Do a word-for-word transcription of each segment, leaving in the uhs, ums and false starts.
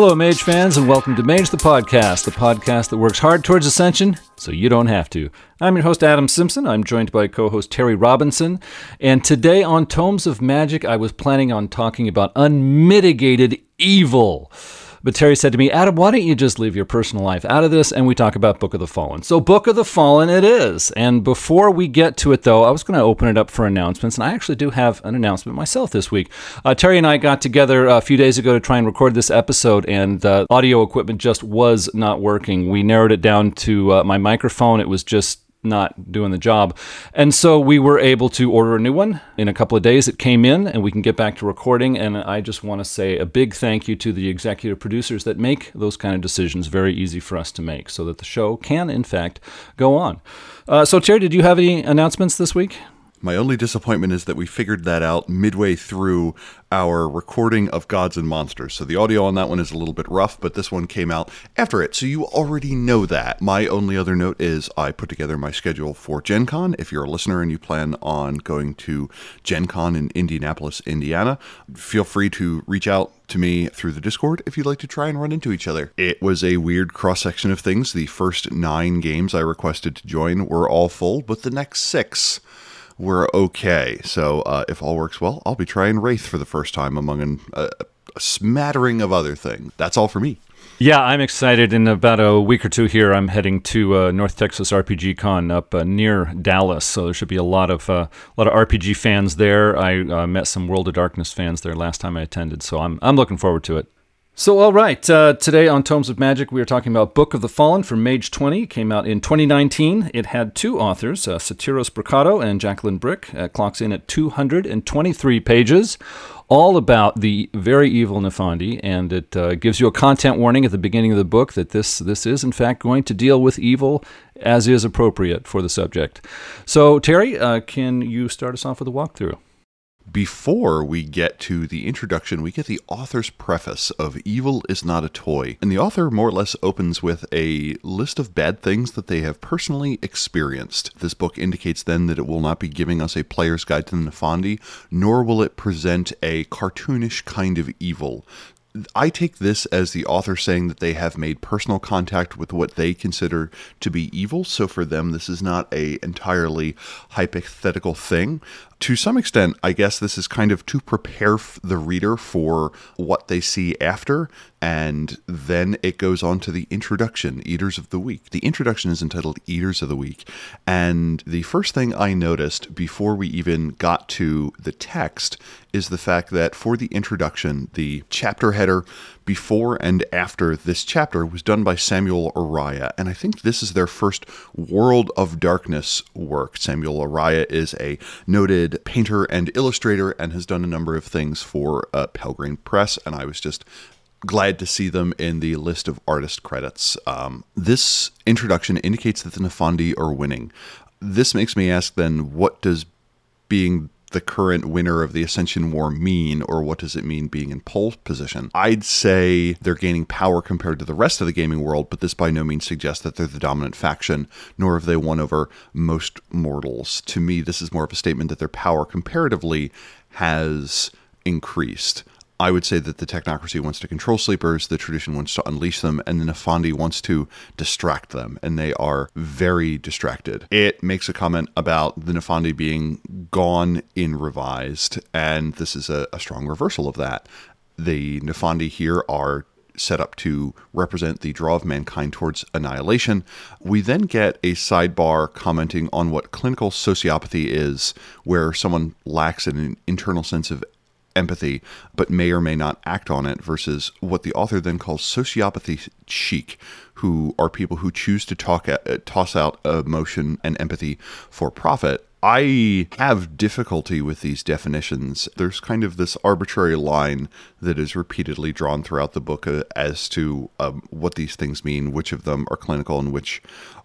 Hello, Mage fans, and welcome to Mage the Podcast, the podcast that works hard towards Ascension, so you don't have to. I'm your host, Adam Simpson. I'm joined by co-host Terry Robinson. And today on Tomes of Magic, I was planning on talking about unmitigated evil. But Terry said to me, Adam, why don't you just leave your personal life out of this, and we talk about Book of the Fallen. So Book of the Fallen it is. And before we get to it, though, I was going to open it up for announcements, and I actually do have an announcement myself this week. Uh, Terry and I got together a few days ago to try and record this episode, and uh, audio equipment just was not working. We narrowed it down to uh, my microphone. It was just not doing the job. And so we were able to order a new one. In a couple of days it came in and we can get back to recording. And I just want to say a big thank you to the executive producers that make those kind of decisions very easy for us to make so that the show can, in fact, go on. Uh, so, Terry, did you have any announcements this week? My only disappointment is that we figured that out midway through our recording of Gods and Monsters. So the audio on that one is a little bit rough, but this one came out after it. So you already know that. My only other note is I put together my schedule for Gen Con. If you're a listener and you plan on going to Gen Con in Indianapolis, Indiana, feel free to reach out to me through the Discord if you'd like to try and run into each other. It was a weird cross-section of things. The first nine games I requested to join were all full, but the next six we're okay. So uh, if all works well, I'll be trying Wraith for the first time among an, uh, a smattering of other things. That's all for me. Yeah, I'm excited. In about a week or two here, I'm heading to uh, North Texas R P G Con up uh, near Dallas, so there should be a lot of uh, a lot of R P G fans there. I uh, met some World of Darkness fans there last time I attended, so I'm I'm looking forward to it. So, all right, uh, today on Tomes of Magic, we are talking about Book of the Fallen from Mage twenty. It came out in twenty nineteen. It had two authors, uh, Sotiros Bricado and Jacqueline Brick. It clocks in at two hundred twenty-three pages, all about the very evil Nephandi, and it uh, gives you a content warning at the beginning of the book that this this is, in fact, going to deal with evil as is appropriate for the subject. So, Terry, uh, can you start us off with a walkthrough? Before we get to the introduction, we get the author's preface of Evil is Not a Toy. And the author more or less opens with a list of bad things that they have personally experienced. This book indicates then that it will not be giving us a player's guide to the Nephandi, nor will it present a cartoonish kind of evil. I take this as the author saying that they have made personal contact with what they consider to be evil, so for them this is not a entirely hypothetical thing. To some extent, I guess this is kind of to prepare the reader for what they see after, and then it goes on to the introduction, Eaters of the Week. The introduction is entitled Eaters of the Week, and the first thing I noticed before we even got to the text is the fact that for the introduction, the chapter header before and after this chapter was done by Samuel Araya, and I think this is their first World of Darkness work. Samuel Araya is a noted painter and illustrator and has done a number of things for uh, Pelgrane Press, and I was just glad to see them in the list of artist credits. Um, this introduction indicates that the Nephandi are winning. This makes me ask then, what does being the current winner of the Ascension War mean, or what does it mean being in pole position? I'd say they're gaining power compared to the rest of the gaming world, but this by no means suggests that they're the dominant faction, nor have they won over most mortals. To me, this is more of a statement that their power comparatively has increased. I would say that the Technocracy wants to control sleepers, the Tradition wants to unleash them, and the Nephandi wants to distract them, and they are very distracted. It makes a comment about the Nephandi being gone in revised, and this is a, a strong reversal of that. The Nephandi here are set up to represent the draw of mankind towards annihilation. We then get a sidebar commenting on what clinical sociopathy is, where someone lacks an internal sense of empathy, but may or may not act on it, versus what the author then calls sociopathy chic, who are people who choose to talk at, uh, toss out emotion and empathy for profit. I have difficulty with these definitions. There's kind of this arbitrary line that is repeatedly drawn throughout the book uh, as to um, what these things mean, which of them are clinical and which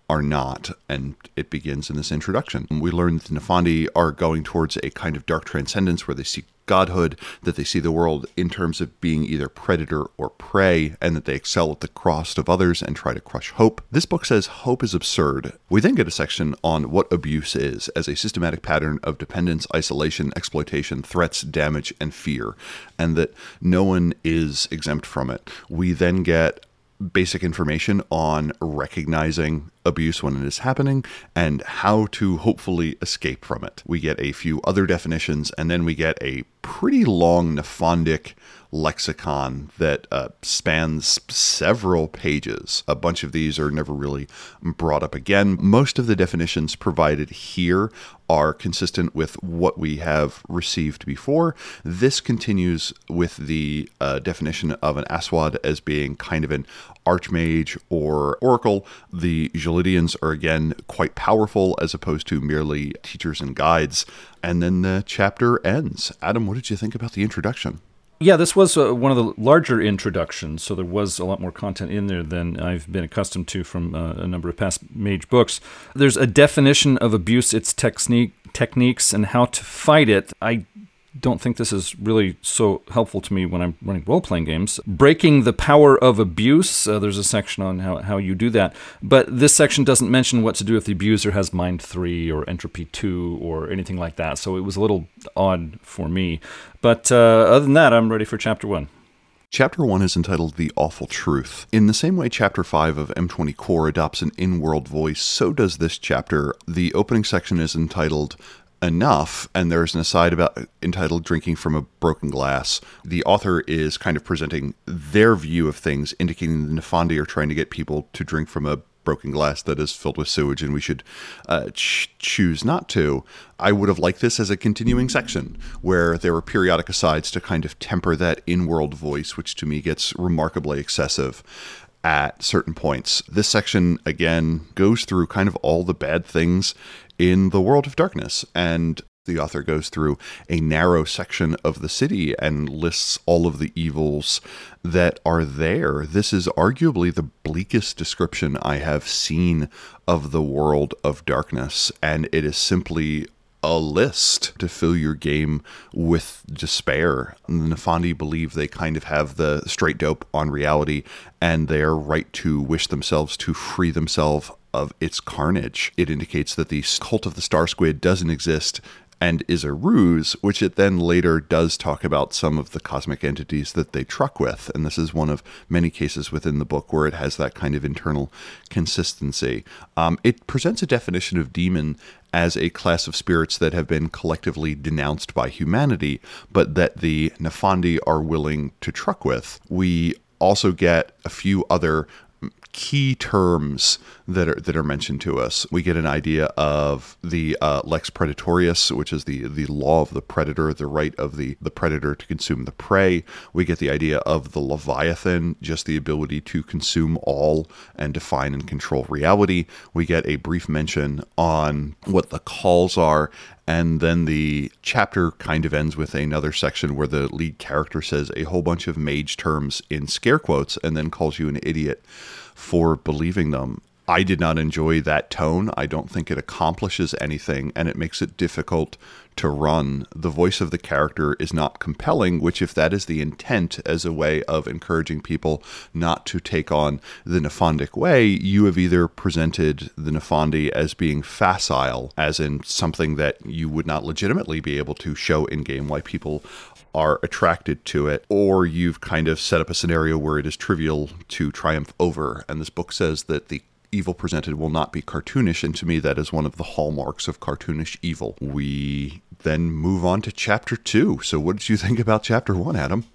are not, and it begins in this introduction. We learn that the Nephandi are going towards a kind of dark transcendence where they seek godhood, that they see the world in terms of being either predator or prey, and that they excel at the cost of others and try to crush hope. This book says hope is absurd. We then get a section on what abuse is as a systematic pattern of dependence, isolation, exploitation, threats, damage, and fear, and that no one is exempt from it. We then get basic information on recognizing abuse when it is happening and how to hopefully escape from it. We get a few other definitions, and then we get a pretty long Nephandic lexicon that uh, spans several pages. A bunch of these are never really brought up again. Most of the definitions provided here are consistent with what we have received before. This continues with the uh, definition of an Aswad as being kind of an archmage or oracle. The Gelidians are again quite powerful as opposed to merely teachers and guides. And then the chapter ends. Adam, what did you think about the introduction? Yeah, this was uh, one of the larger introductions, so there was a lot more content in there than I've been accustomed to from uh, a number of past Mage books. There's a definition of abuse, its technique, techniques, and how to fight it. I don't think this is really so helpful to me when I'm running role-playing games. Breaking the power of abuse, uh, there's a section on how, how you do that. But this section doesn't mention what to do if the abuser has Mind three or Entropy two or anything like that. So it was a little odd for me. But uh, other than that, I'm ready for Chapter one. Chapter one is entitled The Awful Truth. In the same way Chapter five of M twenty Core adopts an in-world voice, so does this chapter. The opening section is entitled Enough, and there's an aside about entitled Drinking from a Broken Glass. The author is kind of presenting their view of things, indicating the Nephandi are trying to get people to drink from a broken glass that is filled with sewage, and we should uh, ch- choose not to. I would have liked this as a continuing section where there were periodic asides to kind of temper that in-world voice, which to me gets remarkably excessive at certain points. This section, again, goes through kind of all the bad things in the World of Darkness, and the author goes through a narrow section of the city and lists all of the evils that are there. This is arguably the bleakest description I have seen of the World of Darkness, and it is simply a list to fill your game with despair. The Nephandi believe they kind of have the straight dope on reality and their right to wish themselves to free themselves of its carnage. It indicates that the cult of the star squid doesn't exist and is a ruse, which it then later does talk about some of the cosmic entities that they truck with. And this is one of many cases within the book where it has that kind of internal consistency. Um, it presents a definition of demon as a class of spirits that have been collectively denounced by humanity, but that the Nephandi are willing to truck with. We also get a few other key terms that are that are mentioned to us. We get an idea of the uh, Lex Predatorius, which is the the law of the predator, the right of the, the predator to consume the prey. We get the idea of the Leviathan, just the ability to consume all and define and control reality. We get a brief mention on what the calls are, and then the chapter kind of ends with another section where the lead character says a whole bunch of mage terms in scare quotes and then calls you an idiot for believing them. I did not enjoy that tone. I don't think it accomplishes anything, and it makes it difficult to run. The voice of the character is not compelling, which, if that is the intent as a way of encouraging people not to take on the Nephandic way, you have either presented the Nephandi as being facile, as in something that you would not legitimately be able to show in game why people are attracted to it, or you've kind of set up a scenario where it is trivial to triumph over. And this book says that the evil presented will not be cartoonish, and to me that is one of the hallmarks of cartoonish evil. We then move on to Chapter two. So what did you think about Chapter one, Adam?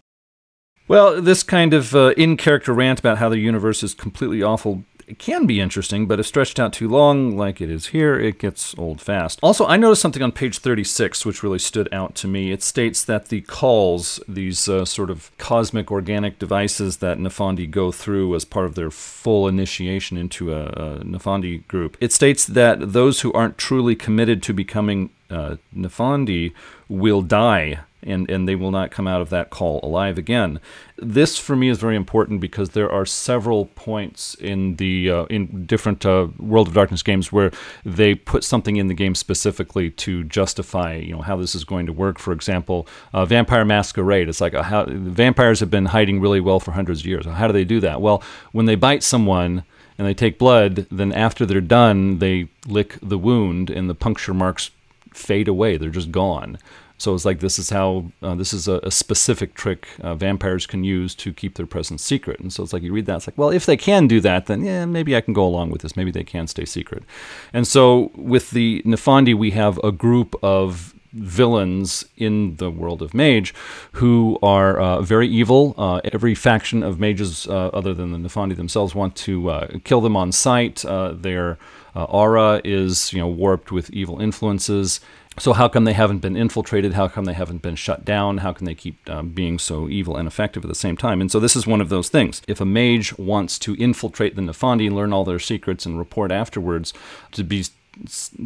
Well, this kind of uh, in-character rant about how the universe is completely awful it can be interesting, but if stretched out too long, like it is here, it gets old fast. Also, I noticed something on page thirty-six, which really stood out to me. It states that the calls, these uh, sort of cosmic organic devices that Nephandi go through as part of their full initiation into a, a Nephandi group, it states that those who aren't truly committed to becoming uh, Nephandi will die. and, and they will not come out of that call alive again. This, for me, is very important because there are several points in the uh, in different uh, World of Darkness games where they put something in the game specifically to justify, you know, how this is going to work. For example, uh, Vampire Masquerade. It's like a, how, vampires have been hiding really well for hundreds of years. How do they do that? Well, when they bite someone and they take blood, then after they're done, they lick the wound and the puncture marks fade away. They're just gone. So it's like this is how, uh, this is a, a specific trick uh, vampires can use to keep their presence secret. And so it's like you read that, it's like, well, if they can do that, then yeah, maybe I can go along with this. Maybe they can stay secret. And so with the Nephandi, we have a group of villains in the world of Mage who are uh, very evil. Uh, every faction of mages uh, other than the Nephandi themselves want to uh, kill them on sight. Uh, their uh, aura is, you know, warped with evil influences. So how come they haven't been infiltrated? How come they haven't been shut down? How can they keep uh, being so evil and effective at the same time? And so this is one of those things. If a mage wants to infiltrate the Nephandi, learn all their secrets, and report afterwards to be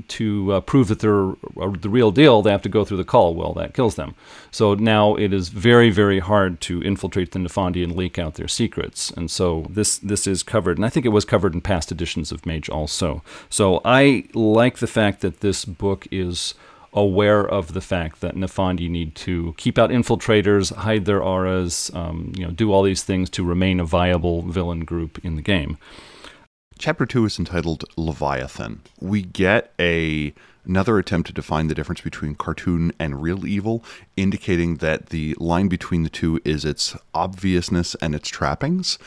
to uh, prove that they're uh, the real deal, they have to go through the call. Well, that kills them. So now it is very, very hard to infiltrate the Nephandi and leak out their secrets. And so this this is covered, and I think it was covered in past editions of Mage also. So I like the fact that this book is aware of the fact that Nephandi need to keep out infiltrators, hide their auras, um, you know, do all these things to remain a viable villain group in the game. Chapter two is entitled Leviathan. We get a another attempt to define the difference between cartoon and real evil, indicating that the line between the two is its obviousness and its trappings.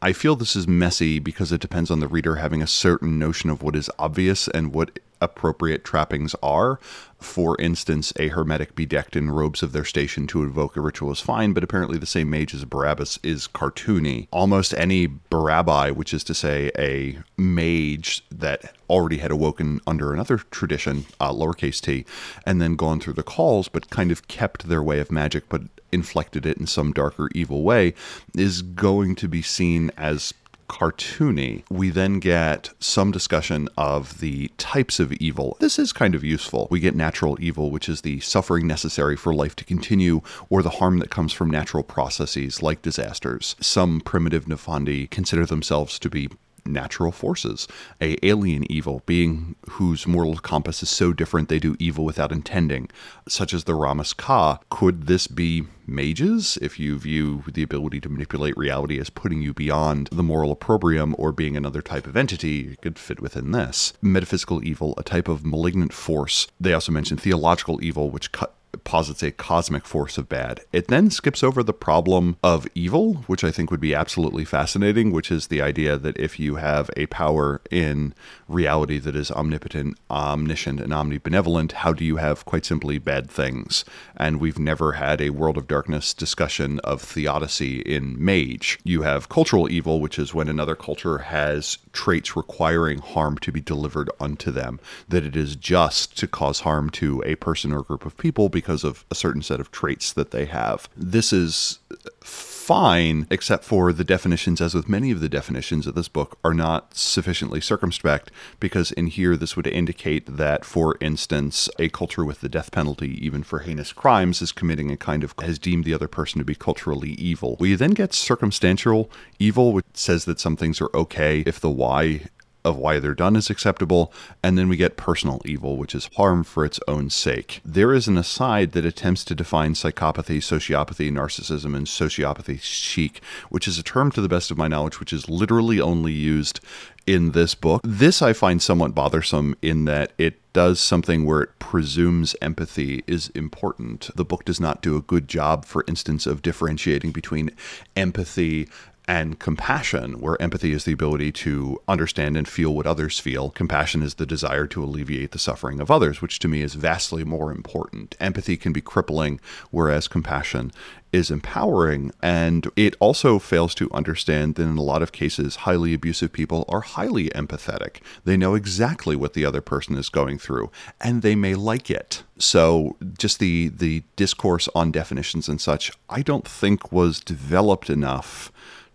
I feel this is messy because it depends on the reader having a certain notion of what is obvious and what appropriate trappings are. For instance, a hermetic bedecked in robes of their station to evoke a ritual is fine, but apparently the same mage as Barabbas is cartoony. Almost any Barabi, which is to say a mage that already had awoken under another tradition, uh, lowercase t, and then gone through the calls, but kind of kept their way of magic, but inflected it in some darker evil way, is going to be seen as cartoony. We then get some discussion of the types of evil. This is kind of useful. We get natural evil, which is the suffering necessary for life to continue, or the harm that comes from natural processes like disasters. Some primitive Nephandi consider themselves to be natural forces, a alien evil, being whose moral compass is so different they do evil without intending, such as the Ramaska. Could this be mages, if you view the ability to manipulate reality as putting you beyond the moral opprobrium or being another type of entity? It could fit within this. Metaphysical evil, a type of malignant force. They also mention theological evil, which cut posits a cosmic force of bad. It then skips over the problem of evil, which I think would be absolutely fascinating, which is the idea that if you have a power in reality that is omnipotent, omniscient, and omnibenevolent, how do you have quite simply bad things? And we've never had a World of Darkness discussion of theodicy in Mage. You have cultural evil, which is when another culture has traits requiring harm to be delivered unto them, that it is just to cause harm to a person or group of people because because of a certain set of traits that they have. This is fine, except for the definitions, as with many of the definitions of this book, are not sufficiently circumspect, because in here this would indicate that, for instance, a culture with the death penalty, even for heinous crimes, is committing a kind of, has deemed the other person to be culturally evil. We then get circumstantial evil, which says that some things are okay if the why of why they're done is acceptable, and then we get personal evil, which is harm for its own sake. There is an aside that attempts to define psychopathy, sociopathy, narcissism, and sociopathy chic, which is a term, to the best of my knowledge, which is literally only used in this book. This I find somewhat bothersome in that it does something where it presumes empathy is important. The book does not do a good job, for instance, of differentiating between empathy and compassion, where empathy is the ability to understand and feel what others feel. Compassion is the desire to alleviate the suffering of others, which to me is vastly more important. Empathy can be crippling, whereas compassion is empowering, and it also fails to understand that in a lot of cases, highly abusive people are highly empathetic. They know exactly what the other person is going through, and they may like it. So just the, the discourse on definitions and such, I don't think was developed enough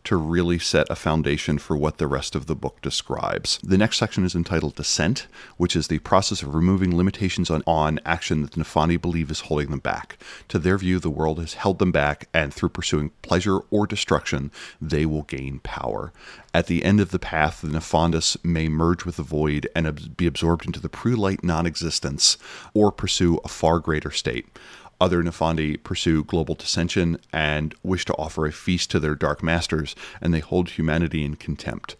to really set a foundation for what the rest of the book describes. The next section is entitled Dissent, which is the process of removing limitations on, on action that the Nephandi believe is holding them back. To their view, the world has held them back, and through pursuing pleasure or destruction, they will gain power. At the end of the path, the Nephondus may merge with the void and be absorbed into the pre-light non-existence, or pursue a far greater state. Other Nephandi pursue global dissension and wish to offer a feast to their dark masters, and they hold humanity in contempt.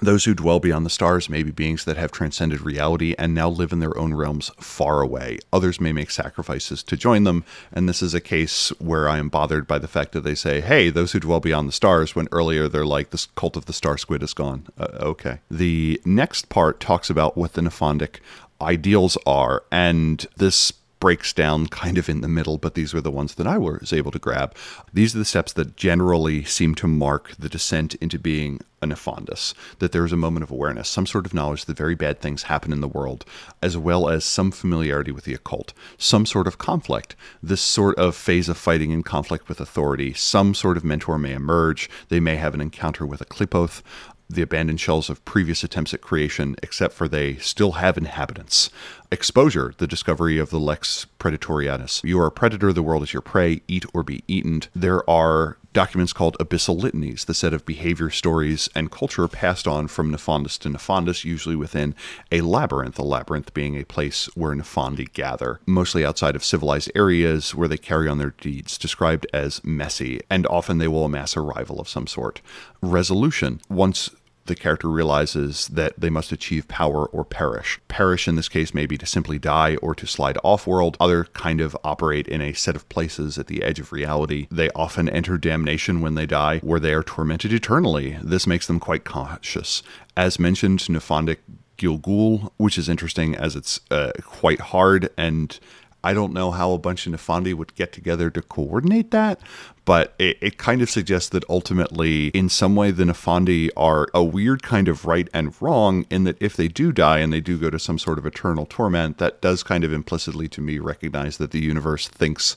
Those who dwell beyond the stars may be beings that have transcended reality and now live in their own realms far away. Others may make sacrifices to join them, and this is a case where I am bothered by the fact that they say, hey, those who dwell beyond the stars, when earlier they're like, this cult of the star squid is gone. Uh, okay. The next part talks about what the Nephandic ideals are, and this breaks down kind of in the middle, but these were the ones that I was able to grab. These are the steps that generally seem to mark the descent into being a Nephondus, that there is a moment of awareness, some sort of knowledge that very bad things happen in the world, as well as some familiarity with the occult, some sort of conflict, this sort of phase of fighting and conflict with authority, some sort of mentor may emerge, they may have an encounter with a Qlippoth, the abandoned shells of previous attempts at creation, except for they still have inhabitants. Exposure, the discovery of the Lex Predatorius. You are a predator, the world is your prey, eat or be eaten. There are documents called abyssal litanies, the set of behavior stories and culture passed on from Nephondus to Nephondus, usually within a labyrinth, a labyrinth being a place where Nephandi gather, mostly outside of civilized areas where they carry on their deeds, described as messy, and often they will amass a rival of some sort. Resolution, once the character realizes that they must achieve power or perish. Perish in this case may be to simply die or to slide off-world. Other kind of operate in a set of places at the edge of reality. They often enter damnation when they die, where they are tormented eternally. This makes them quite conscious. As mentioned, Nephandic Gilgul, which is interesting as it's uh, quite hard, and I don't know how a bunch of Nephandi would get together to coordinate that, but it, it kind of suggests that ultimately, in some way, the Nephandi are a weird kind of right and wrong in that if they do die and they do go to some sort of eternal torment, that does kind of implicitly to me recognize that the universe thinks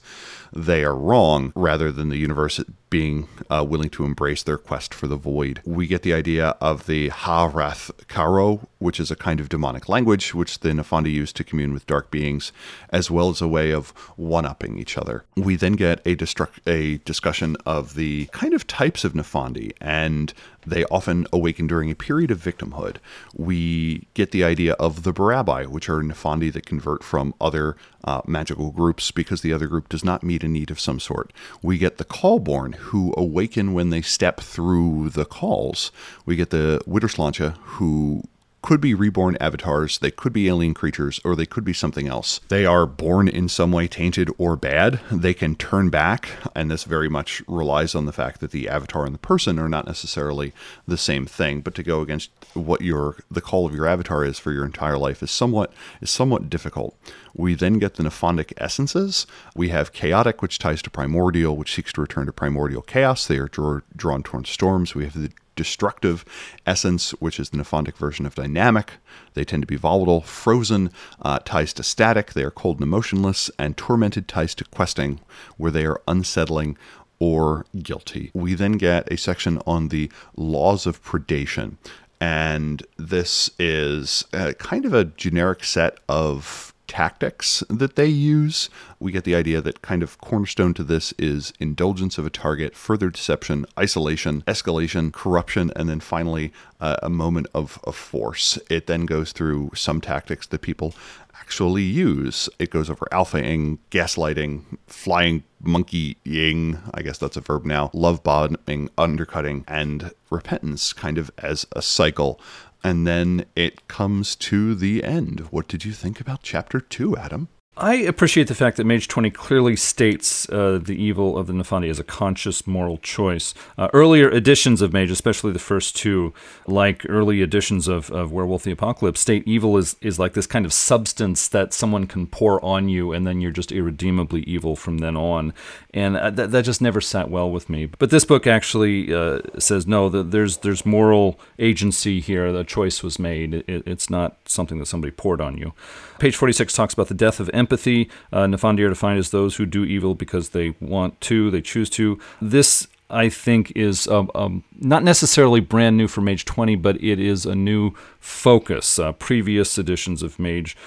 they are wrong rather than the universe being uh, willing to embrace their quest for the void. We get the idea of the Ha'rath Karo, which is a kind of demonic language which the Nephandi use to commune with dark beings, as well as a way of one-upping each other. We then get a, destruct- a discussion of the kind of types of Nephandi, and they often awaken during a period of victimhood. We get the idea of the Barabi, which are Nephandi that convert from other uh, magical groups because the other group does not meet a need of some sort. We get the Callborn, who awaken when they step through the calls. We get the Widderslantia, who could be reborn avatars, they could be alien creatures, or they could be something else. They are born in some way tainted or bad. They can turn back, and this very much relies on the fact that the avatar and the person are not necessarily the same thing. But to go against what your the call of your avatar is for your entire life is somewhat is somewhat difficult. We then get the Nephandic essences. We have chaotic, which ties to primordial, which seeks to return to primordial chaos. They are draw, drawn towards storms. We have the destructive essence, which is the Nephondic version of dynamic. They tend to be volatile. Frozen uh, ties to static. They are cold and emotionless. And tormented ties to questing, where they are unsettling or guilty. We then get a section on the laws of predation. And this is a, kind of a generic set of tactics that they use. We get the idea that kind of cornerstone to this is indulgence of a target, further deception, isolation, escalation, corruption, and then finally uh, a moment of, of force. It then goes through some tactics that people actually use. It goes over alphaing, gaslighting, flying monkeying, I guess that's a verb now, love bombing, undercutting, and repentance kind of as a cycle. And then it comes to the end. What did you think about Chapter two, Adam? I appreciate the fact that Mage twenty clearly states uh, the evil of the Nephandi as a conscious moral choice. Uh, earlier editions of Mage, especially the first two, like early editions of, of Werewolf the Apocalypse, state evil is, is like this kind of substance that someone can pour on you, and then you're just irredeemably evil from then on. And uh, that, that just never sat well with me. But this book actually uh, says, no, that there's, there's moral agency here. The choice was made. It, it's not something that somebody poured on you. Page forty-six talks about the death of empathy. Empathy, uh, Nephandi are defined as those who do evil because they want to, they choose to. This I think is um, um, not necessarily brand new for Mage twenty, but it is a new focus. Uh, previous editions of Mage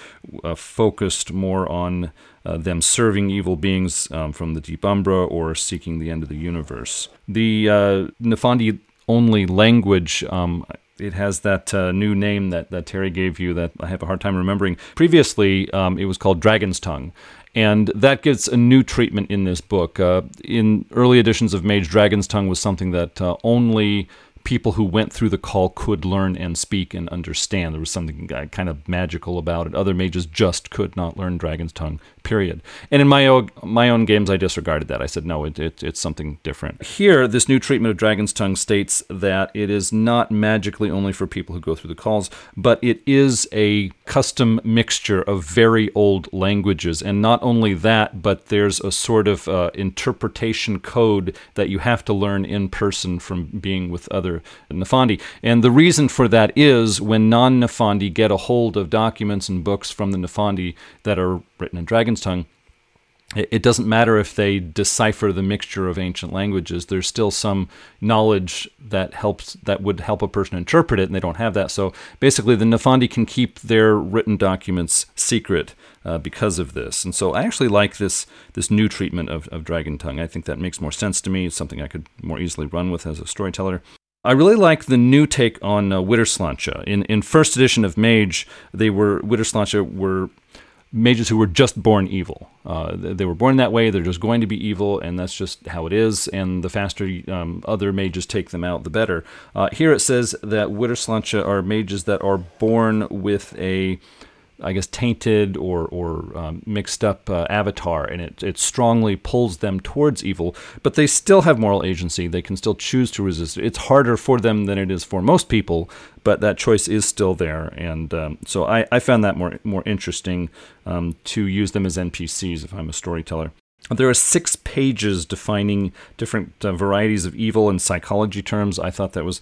uh, focused more on uh, them serving evil beings um, from the Deep Umbra or seeking the end of the universe. The uh, Nephandi only language, um, it has that uh, new name that, that Terry gave you that I have a hard time remembering. Previously, um, it was called Dragon's Tongue. And that gets a new treatment in this book. Uh, in early editions of Mage, Dragon's Tongue was something that uh, only people who went through the call could learn and speak and understand. There was something kind of magical about it. Other mages just could not learn Dragon's Tongue, period. And in my own, my own games, I disregarded that. I said, no, it, it it's something different. Here, this new treatment of Dragon's Tongue states that it is not magically only for people who go through the calls, but it is a custom mixture of very old languages. And not only that, but there's a sort of uh, interpretation code that you have to learn in person from being with other Nephandi. And the reason for that is when non-Nephandi get a hold of documents and books from the Nephandi that are written in Dragon's Tongue, it doesn't matter if they decipher the mixture of ancient languages. There's still some knowledge that helps that would help a person interpret it, and they don't have that. So basically, the Nephandi can keep their written documents secret uh, because of this. And so I actually like this this new treatment of, of Dragon Tongue. I think that makes more sense to me. It's something I could more easily run with as a storyteller. I really like the new take on uh, Widderslantia. In in first edition of Mage, they were Widderslantia were mages who were just born evil. Uh, they were born that way. They're just going to be evil, and that's just how it is. And the faster um, other mages take them out, the better. Uh, here it says that Widderslantia are mages that are born with a, I guess, tainted or or um, mixed up uh, avatar, and it, it strongly pulls them towards evil, but they still have moral agency. They can still choose to resist. It's harder for them than it is for most people, but that choice is still there, and um, so I, I found that more, more interesting um, to use them as N P Cs if I'm a storyteller. There are six pages defining different uh, varieties of evil in psychology terms. I thought that was...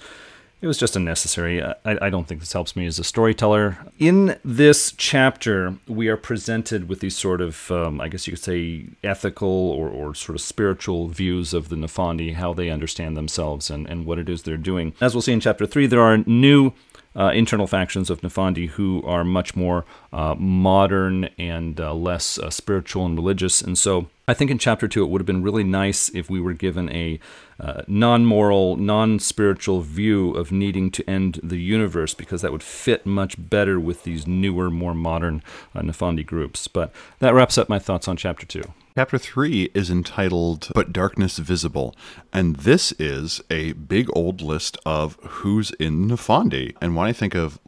It was just unnecessary. I, I don't think this helps me as a storyteller. In this chapter, we are presented with these sort of, um, I guess you could say, ethical or, or sort of spiritual views of the Nephandi, how they understand themselves and, and what it is they're doing. As we'll see in chapter three, there are new uh, internal factions of Nephandi who are much more uh, modern and uh, less uh, spiritual and religious. And so I think in chapter two, it would have been really nice if we were given a uh, non-moral, non-spiritual view of needing to end the universe, because that would fit much better with these newer, more modern uh, Nephandi groups. But that wraps up my thoughts on chapter two. Chapter three is entitled, But Darkness Visible, and this is a big old list of who's in Nephandi. And when I think of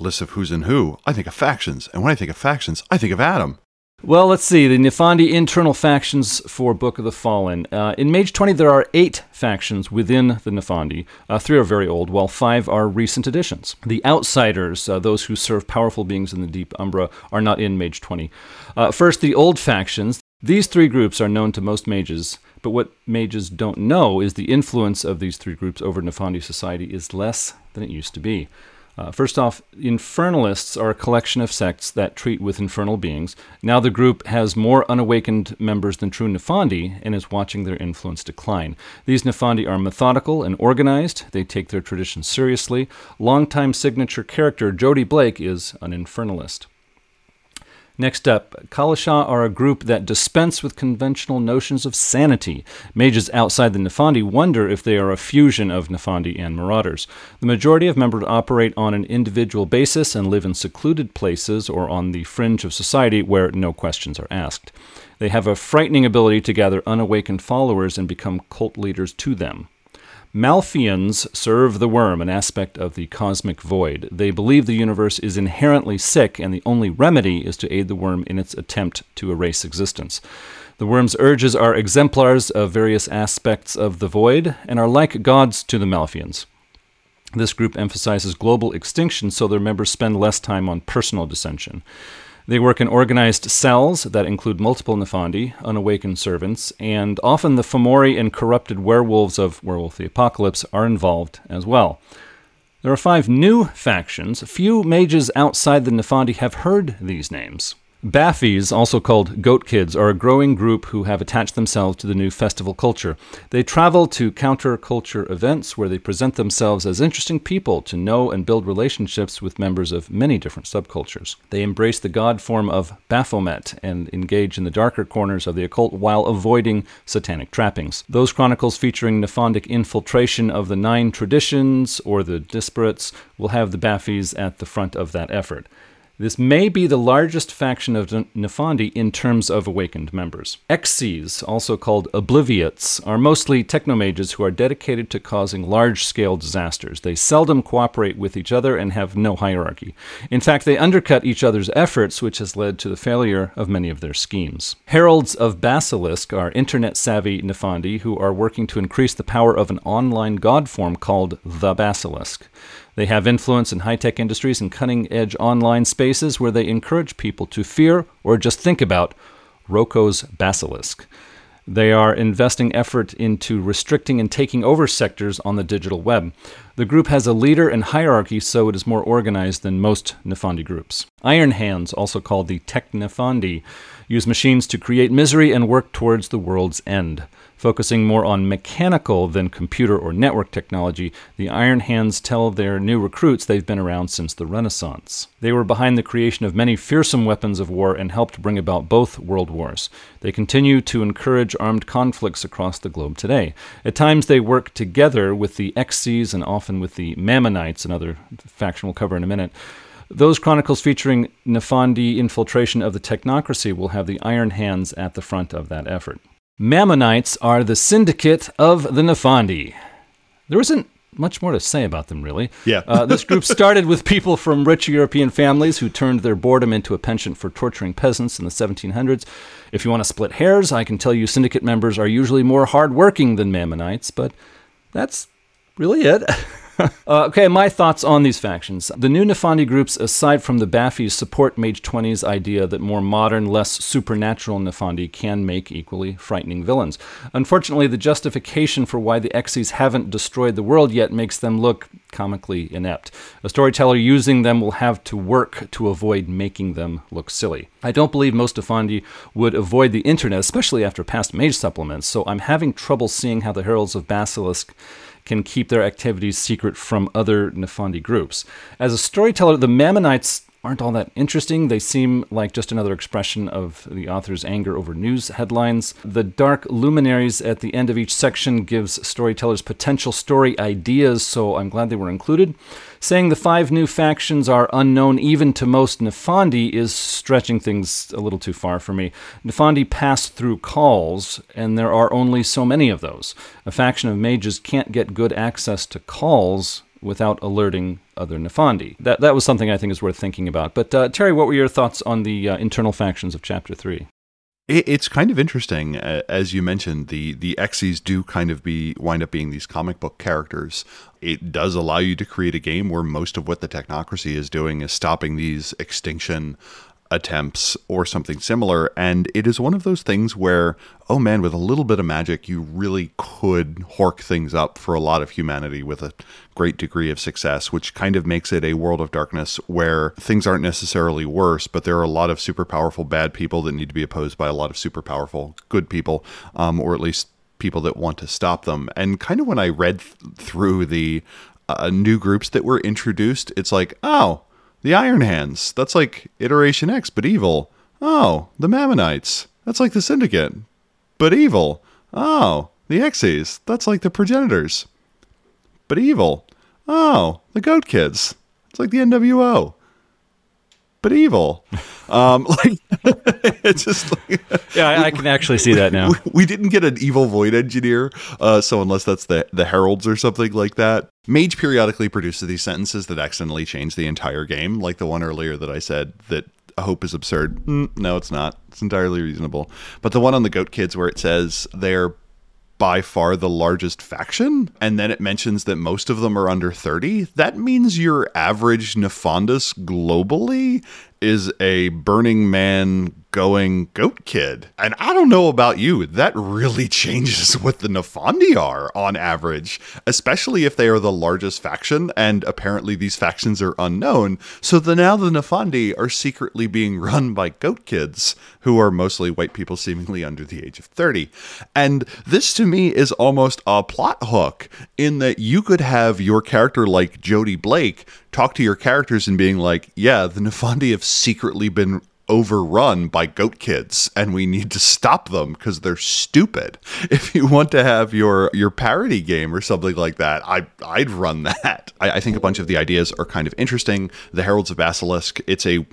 lists of who's in who, I think of factions. And when I think of factions, I think of Adam. Well, let's see, the Nephandi internal factions for Book of the Fallen. Uh, in Mage twenty, there are eight factions within the Nephandi. Uh, three are very old, while five are recent additions. The Outsiders, uh, those who serve powerful beings in the Deep Umbra, are not in Mage twenty. Uh, first, the old factions. These three groups are known to most mages, but what mages don't know is the influence of these three groups over Nephandi society is less than it used to be. Uh, first off, Infernalists are a collection of sects that treat with infernal beings. Now the group has more unawakened members than true Nephandi and is watching their influence decline. These Nephandi are methodical and organized. They take their traditions seriously. Longtime signature character Jodi Blake is an Infernalist. Next up, Kalasha are a group that dispense with conventional notions of sanity. Mages outside the Nephandi wonder if they are a fusion of Nephandi and Marauders. The majority of members operate on an individual basis and live in secluded places or on the fringe of society where no questions are asked. They have a frightening ability to gather unawakened followers and become cult leaders to them. Malfians serve the worm, an aspect of the cosmic void. They believe the universe is inherently sick, and the only remedy is to aid the worm in its attempt to erase existence. The worm's urges are exemplars of various aspects of the void and are like gods to the Malfians. This group emphasizes global extinction, so their members spend less time on personal dissension. They work in organized cells that include multiple Nephandi, unawakened servants, and often the Fomori and corrupted werewolves of Werewolf the Apocalypse are involved as well. There are five new factions. Few mages outside the Nephandi have heard these names. Baffies, also called goat kids, are a growing group who have attached themselves to the new festival culture. They travel to counter-culture events where they present themselves as interesting people to know and build relationships with members of many different subcultures. They embrace the god form of Baphomet and engage in the darker corners of the occult while avoiding satanic trappings. Those chronicles featuring Nephandic infiltration of the Nine Traditions or the Disparates will have the Baffies at the front of that effort. This may be the largest faction of Nephandi in terms of awakened members. Exes, also called Obliviates, are mostly technomages who are dedicated to causing large-scale disasters. They seldom cooperate with each other and have no hierarchy. In fact, they undercut each other's efforts, which has led to the failure of many of their schemes. Heralds of Basilisk are internet-savvy Nephandi who are working to increase the power of an online godform called the Basilisk. They have influence in high-tech industries and cutting-edge online spaces where they encourage people to fear or just think about Roko's Basilisk. They are investing effort into restricting and taking over sectors on the digital web. The group has a leader and hierarchy, so it is more organized than most Nephandi groups. Iron Hands, also called the Technocracy, use machines to create misery and work towards the world's end. Focusing more on mechanical than computer or network technology, the Iron Hands tell their new recruits they've been around since the Renaissance. They were behind the creation of many fearsome weapons of war and helped bring about both world wars. They continue to encourage armed conflicts across the globe today. At times they work together with the Exes and often with the Mammonites, another faction we'll cover in a minute. Those chronicles featuring Nephandi infiltration of the technocracy will have the Iron Hands at the front of that effort. Mammonites are the syndicate of the Nephandi. There isn't much more to say about them, really. Yeah. uh, this group started with people from rich European families who turned their boredom into a penchant for torturing peasants in the seventeen hundreds. If you want to split hairs, I can tell you syndicate members are usually more hardworking than Mammonites, but that's really it. Uh, okay, my thoughts on these factions. The new Nephandi groups, aside from the Baffies, support Mage twenty's idea that more modern, less supernatural Nephandi can make equally frightening villains. Unfortunately, the justification for why the Exes haven't destroyed the world yet makes them look comically inept. A storyteller using them will have to work to avoid making them look silly. I don't believe most Nephandi would avoid the internet, especially after past Mage supplements, so I'm having trouble seeing how the Heralds of Basilisk can keep their activities secret from other Nephandi groups. As a storyteller, the Mammonites aren't all that interesting. They seem like just another expression of the author's anger over news headlines. The dark luminaries at the end of each section gives storytellers potential story ideas, so I'm glad they were included. Saying the five new factions are unknown even to most Nephandi is stretching things a little too far for me. Nephandi pass through calls, and there are only so many of those. A faction of mages can't get good access to calls without alerting other Nephandi. That that was something I think is worth thinking about. But uh, Terry, what were your thoughts on the uh, internal factions of Chapter three? It, it's kind of interesting. Uh, as you mentioned, the, the Exes do kind of be wind up being these comic book characters. It does allow you to create a game where most of what the technocracy is doing is stopping these extinction attempts or something similar, and it is one of those things where, oh man, with a little bit of magic, you really could hork things up for a lot of humanity with a great degree of success, which kind of makes it a World of Darkness where things aren't necessarily worse, but there are a lot of super powerful bad people that need to be opposed by a lot of super powerful good people, um, or at least people that want to stop them. And kind of when I read th- through the uh, new groups that were introduced, it's like, oh, the Iron Hands, that's like Iteration X, but evil. Oh, the Mammonites, that's like the Syndicate, but evil. Oh, the Exes, that's like the Progenitors, but evil. Oh, the Goat Kids, it's like the N W O, but evil. Um, like it's just like, yeah, I, I can actually see that now. We, we didn't get an evil void engineer, uh, so unless that's the the Heralds or something like that. Mage periodically produces these sentences that accidentally change the entire game, like the one earlier that I said that hope is absurd. Mm, no, it's not. It's entirely reasonable. But the one on the Goat Kids where it says they're by far the largest faction, and then it mentions that most of them are under thirty, that means your average Nephondus globally is a Burning Man going goat kid. And I don't know about you, that really changes what the Nephandi are on average, especially if they are the largest faction, and apparently these factions are unknown. So the, now the Nephandi are secretly being run by goat kids, who are mostly white people seemingly under the age of thirty. And this to me is almost a plot hook, in that you could have your character like Jodi Blake talk to your characters and being like, yeah, the Nephandi have secretly been overrun by goat kids and we need to stop them because they're stupid. If you want to have your your parody game or something like that, I, I'd run that. I, I think a bunch of the ideas are kind of interesting. The Heralds of Basilisk, it's a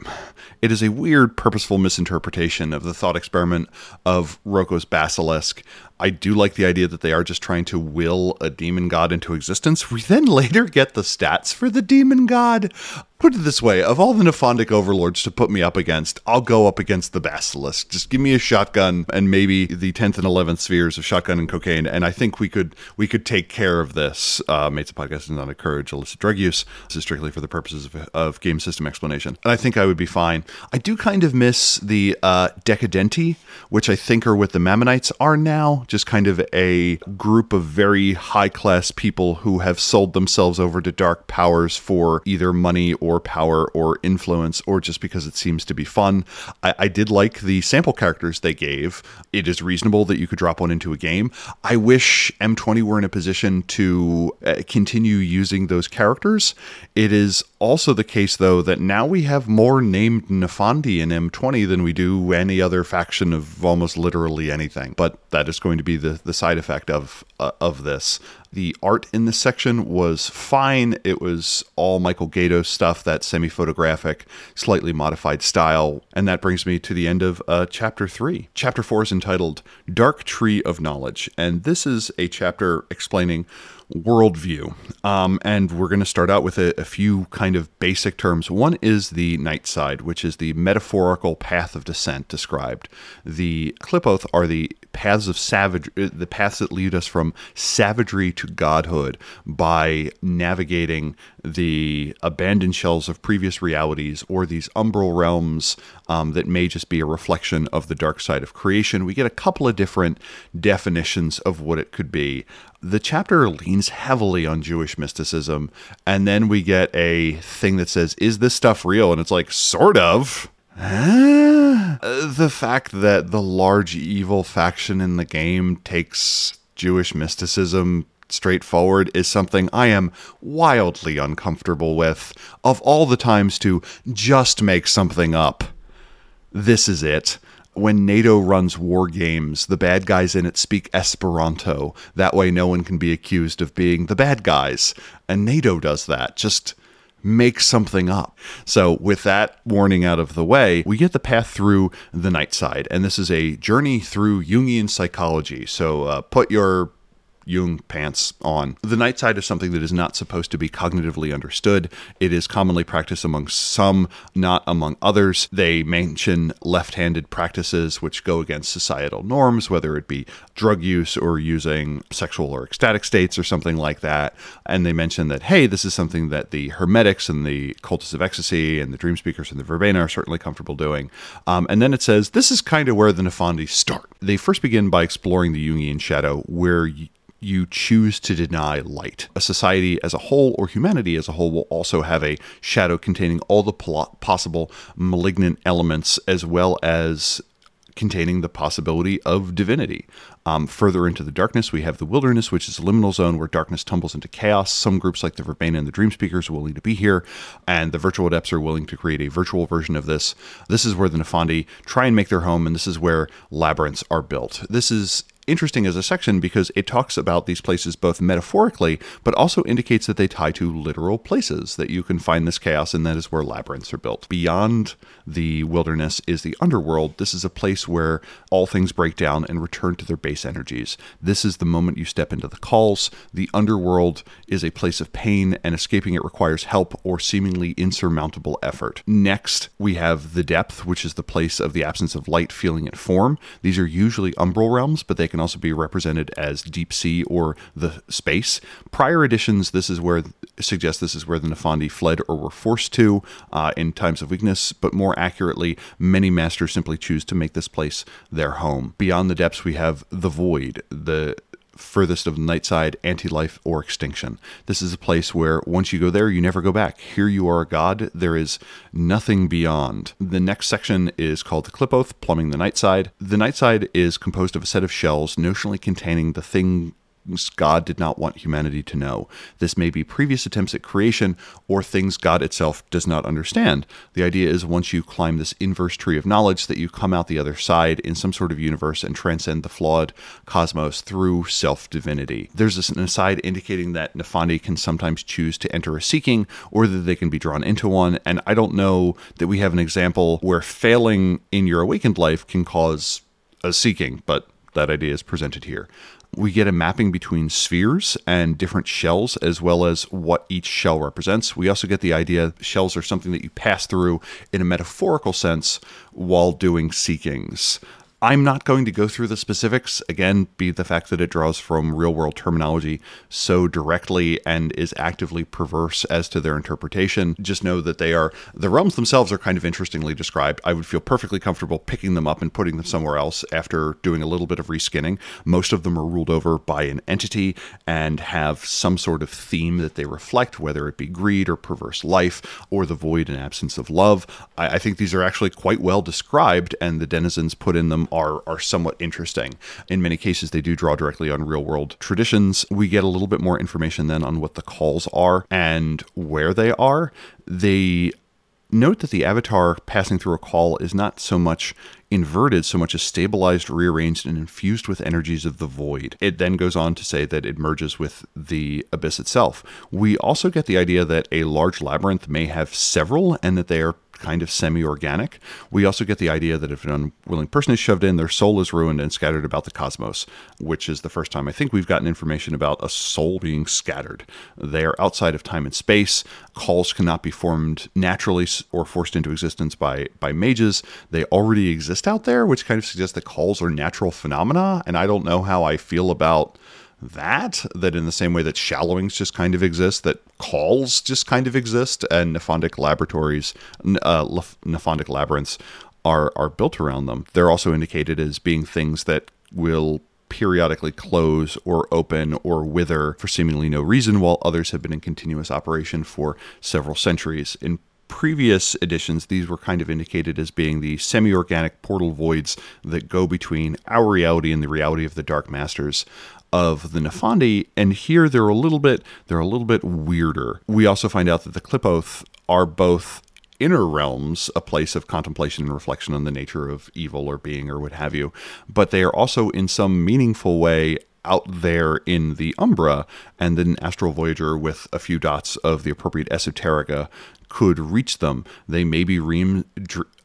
it is a weird purposeful misinterpretation of the thought experiment of Roko's Basilisk. I do like the idea that they are just trying to will a demon god into existence. We then later get the stats for the demon god. Put it this way, of all the Nephandic overlords to put me up against, I'll go up against the Basilisk. Just give me a shotgun and maybe the tenth and eleventh spheres of shotgun and cocaine, and I think we could we could take care of this. Uh, Mates of Podcast does not encourage illicit drug use. This is strictly for the purposes of, of game system explanation. And I think I would be fine. I do kind of miss the uh, Decadenti, which I think are what the Mammonites are now. Just kind of a group of very high-class people who have sold themselves over to dark powers for either money or power or influence, or just because it seems to be fun. I, I did like the sample characters they gave. It is reasonable that you could drop one into a game. I wish M twenty were in a position to uh, continue using those characters. It is also the case, though, that now we have more named Nephandi in M twenty than we do any other faction of almost literally anything. But that is going to be the, the side effect of uh, of this. The art in this section was fine. It was all Michael Gatos stuff, that semi-photographic, slightly modified style. And that brings me to the end of uh, Chapter three. Chapter four is entitled Dark Tree of Knowledge. And this is a chapter explaining worldview. Um, and we're going to start out with a, a few kind of basic terms. One is the night side, which is the metaphorical path of descent described. The Qlippoth are the paths of savage, the paths that lead us from savagery to godhood by navigating the abandoned shells of previous realities or these umbral realms um, that may just be a reflection of the dark side of creation. We get a couple of different definitions of what it could be. The chapter leans heavily on Jewish mysticism, and then we get a thing that says, is this stuff real? And it's like, sort of. Ah. The fact that the large evil faction in the game takes Jewish mysticism straightforward is something I am wildly uncomfortable with. Of all the times to just make something up, this is it. When NATO runs war games, the bad guys in it speak Esperanto. That way no one can be accused of being the bad guys. And NATO does that. Just make something up. So with that warning out of the way, we get the path through the night side. And this is a journey through Jungian psychology. So uh, put your Jung pants on. The night side is something that is not supposed to be cognitively understood. It is commonly practiced among some, not among others. They mention left-handed practices which go against societal norms, whether it be drug use or using sexual or ecstatic states or something like that. And they mention that, hey, this is something that the Hermetics and the Cultists of Ecstasy and the Dream Speakers and the Verbena are certainly comfortable doing. Um, and then it says, this is kind of where the Nephandi start. They first begin by exploring the Jungian shadow, where y- you choose to deny light. A society as a whole, or humanity as a whole, will also have a shadow containing all the pl- possible malignant elements, as well as containing the possibility of divinity. Um, further into the darkness, we have the wilderness, which is a liminal zone where darkness tumbles into chaos. Some groups like the Verbena and the Dream Speakers are willing to be here, and the virtual adepts are willing to create a virtual version of this. This is where the Nephandi try and make their home, and this is where labyrinths are built. This is interesting as a section because it talks about these places both metaphorically, but also indicates that they tie to literal places that you can find this chaos, and that is where labyrinths are built. Beyond the wilderness is the underworld. This is a place where all things break down and return to their base energies. This is the moment you step into the calls. The underworld is a place of pain, and escaping it requires help or seemingly insurmountable effort. Next, we have the depth, which is the place of the absence of light, feeling, and form. These are usually umbral realms, but they can can also be represented as deep sea or the space. Prior editions, this is where suggest this is where the Nephandi fled or were forced to uh, in times of weakness, but more accurately, many masters simply choose to make this place their home. Beyond the depths, we have the void, the furthest of the night side, anti-life or extinction. This is a place where once you go there, you never go back. Here you are a god. There is nothing beyond. The next section is called the Qlippoth, plumbing the night side. The night side is composed of a set of shells notionally containing the thing God did not want humanity to know. This may be previous attempts at creation or things God itself does not understand. The idea is once you climb this inverse tree of knowledge that you come out the other side in some sort of universe and transcend the flawed cosmos through self-divinity. There's an aside indicating that Nephandi can sometimes choose to enter a seeking or that they can be drawn into one. And I don't know that we have an example where failing in your awakened life can cause a seeking, but that idea is presented here. We get a mapping between spheres and different shells, as well as what each shell represents. We also get the idea shells are something that you pass through in a metaphorical sense while doing seekings. I'm not going to go through the specifics, again, be the fact that it draws from real-world terminology so directly and is actively perverse as to their interpretation. Just know that they are, the realms themselves are kind of interestingly described. I would feel perfectly comfortable picking them up and putting them somewhere else after doing a little bit of reskinning. Most of them are ruled over by an entity and have some sort of theme that they reflect, whether it be greed or perverse life or the void and absence of love. I, I think these are actually quite well described, and the denizens put in them are are somewhat interesting. In many cases, they do draw directly on real-world traditions. We get a little bit more information then on what the calls are and where they are. They note that the avatar passing through a call is not so much inverted, so much as stabilized, rearranged, and infused with energies of the void. It then goes on to say that it merges with the abyss itself. We also get the idea that a large labyrinth may have several and that they are kind of semi-organic. We also get the idea that if an unwilling person is shoved in, their soul is ruined and scattered about the cosmos, which is the first time I think we've gotten information about a soul being scattered. They are outside of time and space. Calls cannot be formed naturally or forced into existence by, by mages. They already exist out there, which kind of suggests that calls are natural phenomena, and I don't know how I feel about that, that in the same way that shallowings just kind of exist, that calls just kind of exist, and Nephondic laboratories, uh, Nephondic labyrinths are, are built around them. They're also indicated as being things that will periodically close or open or wither for seemingly no reason, while others have been in continuous operation for several centuries. In previous editions, these were kind of indicated as being the semi-organic portal voids that go between our reality and the reality of the Dark Masters of the Nephandi, and here they're a little bit they're a little bit weirder. We also find out that the Qlippoth are both inner realms, a place of contemplation and reflection on the nature of evil or being or what have you, but they are also in some meaningful way out there in the Umbra, and then an astral voyager with a few dots of the appropriate esoterica could reach them. They may be ream,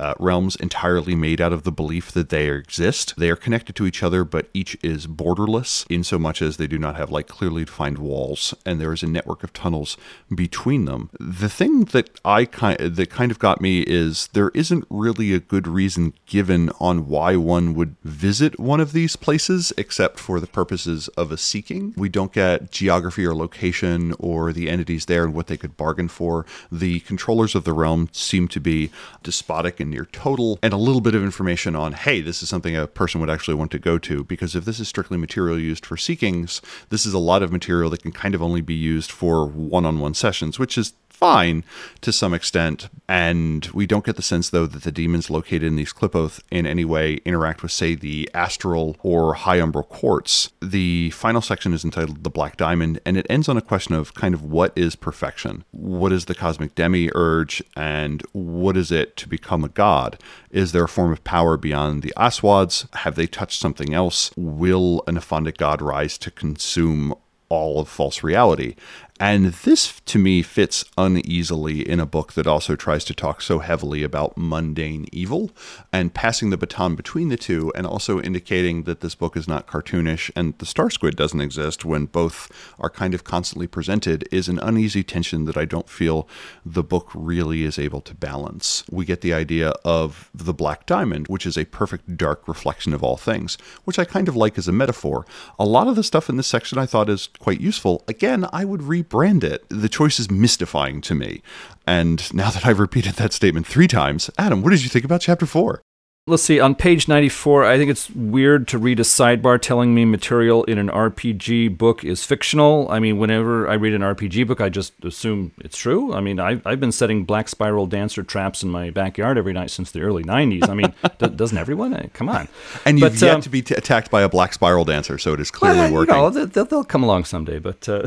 uh, realms entirely made out of the belief that they exist. They are connected to each other, but each is borderless in so much as they do not have like clearly defined walls, and there is a network of tunnels between them. The thing that I kind that kind of got me is there isn't really a good reason given on why one would visit one of these places except for the purposes of a seeking. We don't get geography or location or the entities there and what they could bargain for. The controllers of the realm seem to be despotic and near total, and a little bit of information on, hey, this is something a person would actually want to go to, because if this is strictly material used for seekings, this is a lot of material that can kind of only be used for one-on-one sessions, which is fine to some extent. And we don't get the sense, though, that the demons located in these Qlippoth in any way interact with, say, the astral or high umbral courts. The final section is entitled The Black Diamond, and it ends on a question of kind of what is perfection? What is the cosmic demiurge, and what is it to become a god? Is there a form of power beyond the Aswads? Have they touched something else? Will a Nephondic god rise to consume all of false reality? And this, to me, fits uneasily in a book that also tries to talk so heavily about mundane evil and passing the baton between the two, and also indicating that this book is not cartoonish and the star squid doesn't exist when both are kind of constantly presented, is an uneasy tension that I don't feel the book really is able to balance. We get the idea of the black diamond, which is a perfect dark reflection of all things, which I kind of like as a metaphor. A lot of the stuff in this section I thought is quite useful. Again, I would read brand it. The choice is mystifying to me. And now that I've repeated that statement three times, Adam, what did you think about chapter four? Let's see, on page ninety-four, I think it's weird to read a sidebar telling me material in an R P G book is fictional. I mean, whenever I read an R P G book, I just assume it's true. I mean, I've, I've been setting black spiral dancer traps in my backyard every night since the early nineties. I mean, d- doesn't everyone? Come on. And you've but, yet um, to be t- attacked by a black spiral dancer, so it is clearly well, working. You know, they'll, they'll come along someday, but... Uh,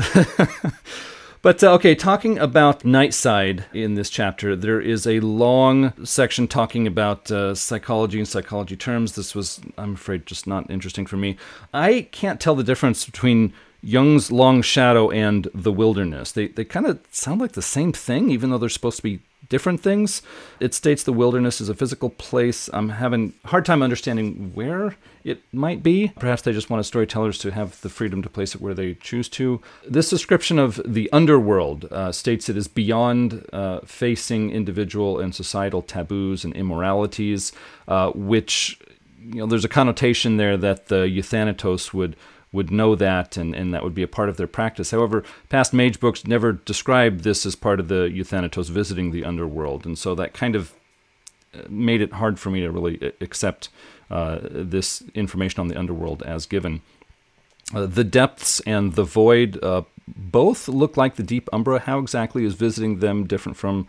But, uh, okay, talking about Nightside in this chapter, there is a long section talking about uh, psychology and psychology terms. This was, I'm afraid, just not interesting for me. I can't tell the difference between Jung's Long Shadow and The Wilderness. They, they kind of sound like the same thing, even though they're supposed to be different things. It states the wilderness is a physical place. I'm having a hard time understanding where it might be. Perhaps they just wanted storytellers to have the freedom to place it where they choose to. This description of the underworld uh, states it is beyond uh, facing individual and societal taboos and immoralities, uh, which, you know, there's a connotation there that the Euthanatos would would know that, and, and that would be a part of their practice. However, past mage books never describe this as part of the Euthanatos visiting the underworld, and so that kind of made it hard for me to really accept uh, this information on the underworld as given. Uh, the depths and the void uh, both look like the deep umbra. How exactly is visiting them different from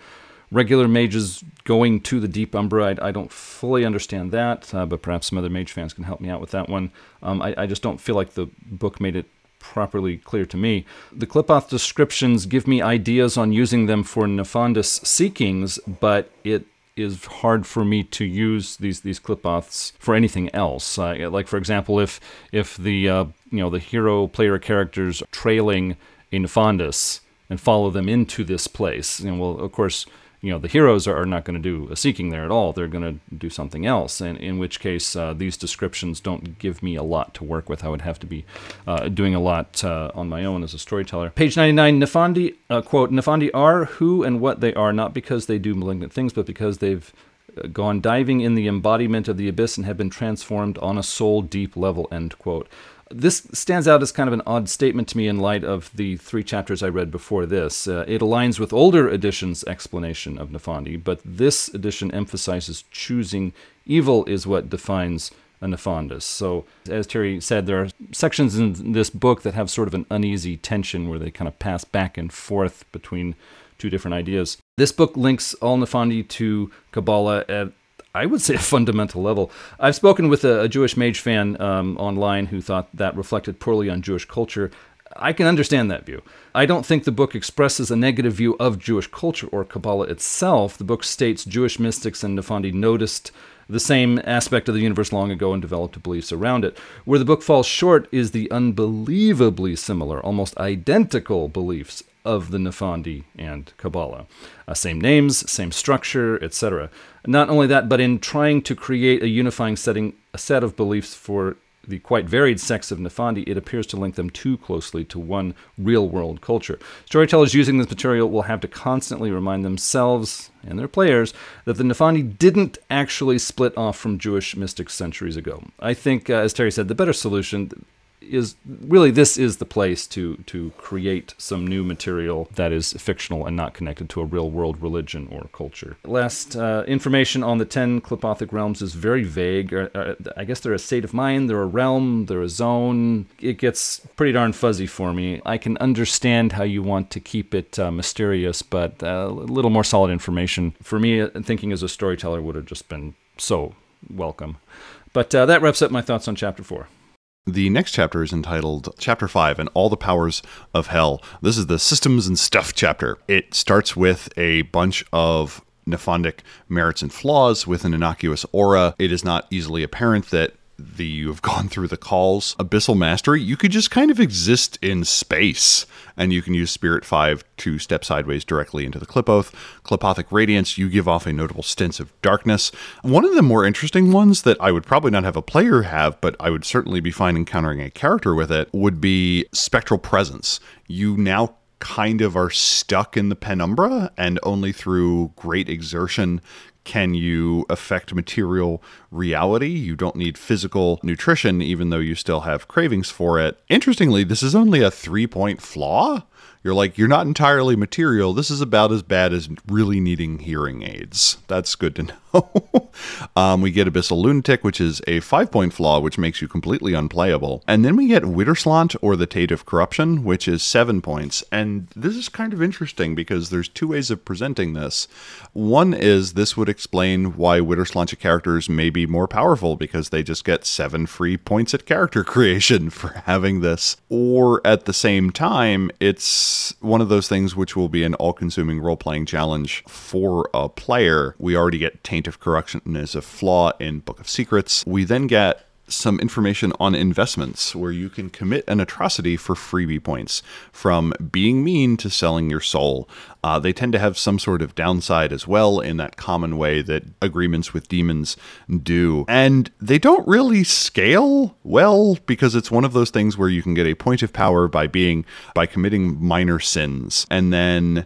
regular mages going to the deep umbra? I, I don't fully understand that, uh, but perhaps some other mage fans can help me out with that one. Um, I, I just don't feel like the book made it properly clear to me. The Qlippoth descriptions give me ideas on using them for Nephandus seekings, but it is hard for me to use these these Qlippoths for anything else. Uh, like, for example, if if the uh, you know the hero player characters are trailing a Nephandus and follow them into this place, and well, of course, you know, the heroes are not going to do a seeking there at all. They're going to do something else, and in which case uh, these descriptions don't give me a lot to work with. I would have to be uh, doing a lot uh, on my own as a storyteller. Page ninety-nine, Nephandi, uh, quote, Nephandi are who and what they are, not because they do malignant things, but because they've gone diving in the embodiment of the abyss and have been transformed on a soul deep level, end quote. This stands out as kind of an odd statement to me in light of the three chapters I read before this. Uh, it aligns with older editions' explanation of Nephandi, but this edition emphasizes choosing evil is what defines a Nephandus. So, as Terry said, there are sections in this book that have sort of an uneasy tension where they kind of pass back and forth between two different ideas. This book links all Nephandi to Kabbalah at, I would say, a fundamental level. I've spoken with a, a Jewish mage fan um, online who thought that reflected poorly on Jewish culture. I can understand that view. I don't think the book expresses a negative view of Jewish culture or Kabbalah itself. The book states Jewish mystics and Nephandi noticed the same aspect of the universe long ago and developed beliefs around it. Where the book falls short is the unbelievably similar, almost identical beliefs of the Nephandi and Kabbalah. Uh, same names, same structure, et cetera. Not only that, but in trying to create a unifying setting, a set of beliefs for the quite varied sects of Nephandi, it appears to link them too closely to one real-world culture. Storytellers using this material will have to constantly remind themselves and their players that the Nephandi didn't actually split off from Jewish mystics centuries ago. I think, uh, as Terry said, the better solution is really this is the place to to create some new material that is fictional and not connected to a real-world religion or culture. Last uh, information on the ten Qlippothic realms is very vague. I guess they're a state of mind, they're a realm, they're a zone. It gets pretty darn fuzzy for me. I can understand how you want to keep it uh, mysterious, but uh, a little more solid information. For me, thinking as a storyteller would have just been so welcome. But uh, that wraps up my thoughts on Chapter four. The next chapter is entitled Chapter five and All the Powers of Hell. This is the Systems and Stuff chapter. It starts with a bunch of Nephandic merits and flaws with an innocuous aura. It is not easily apparent that the you've gone through the calls, Abyssal Mastery, you could just kind of exist in space, and you can use Spirit five to step sideways directly into the Qlippoth. Qlippothic Radiance, you give off a notable stint of darkness. One of the more interesting ones that I would probably not have a player have, but I would certainly be fine encountering a character with it, would be Spectral Presence. You now kind of are stuck in the penumbra, and only through great exertion can you affect material reality. You don't need physical nutrition, even though you still have cravings for it. Interestingly, this is only a three-point flaw. You're like, you're not entirely material. This is about as bad as really needing hearing aids. That's good to know. um, we get Abyssal Lunatic, which is a five-point flaw, which makes you completely unplayable. And then we get Widderslant, or the Tate of Corruption, which is seven points. And this is kind of interesting because there's two ways of presenting this. One is this would explain why Widderslantia characters may be more powerful because they just get seven free points at character creation for having this. Or at the same time, it's one of those things which will be an all-consuming role-playing challenge for a player. We already get Taint of Corruption as a flaw in Book of Secrets. We then get some information on investments where you can commit an atrocity for freebie points, from being mean to selling your soul. Uh, they tend to have some sort of downside as well, in that common way that agreements with demons do. And they don't really scale well because it's one of those things where you can get a point of power by being by committing minor sins. And then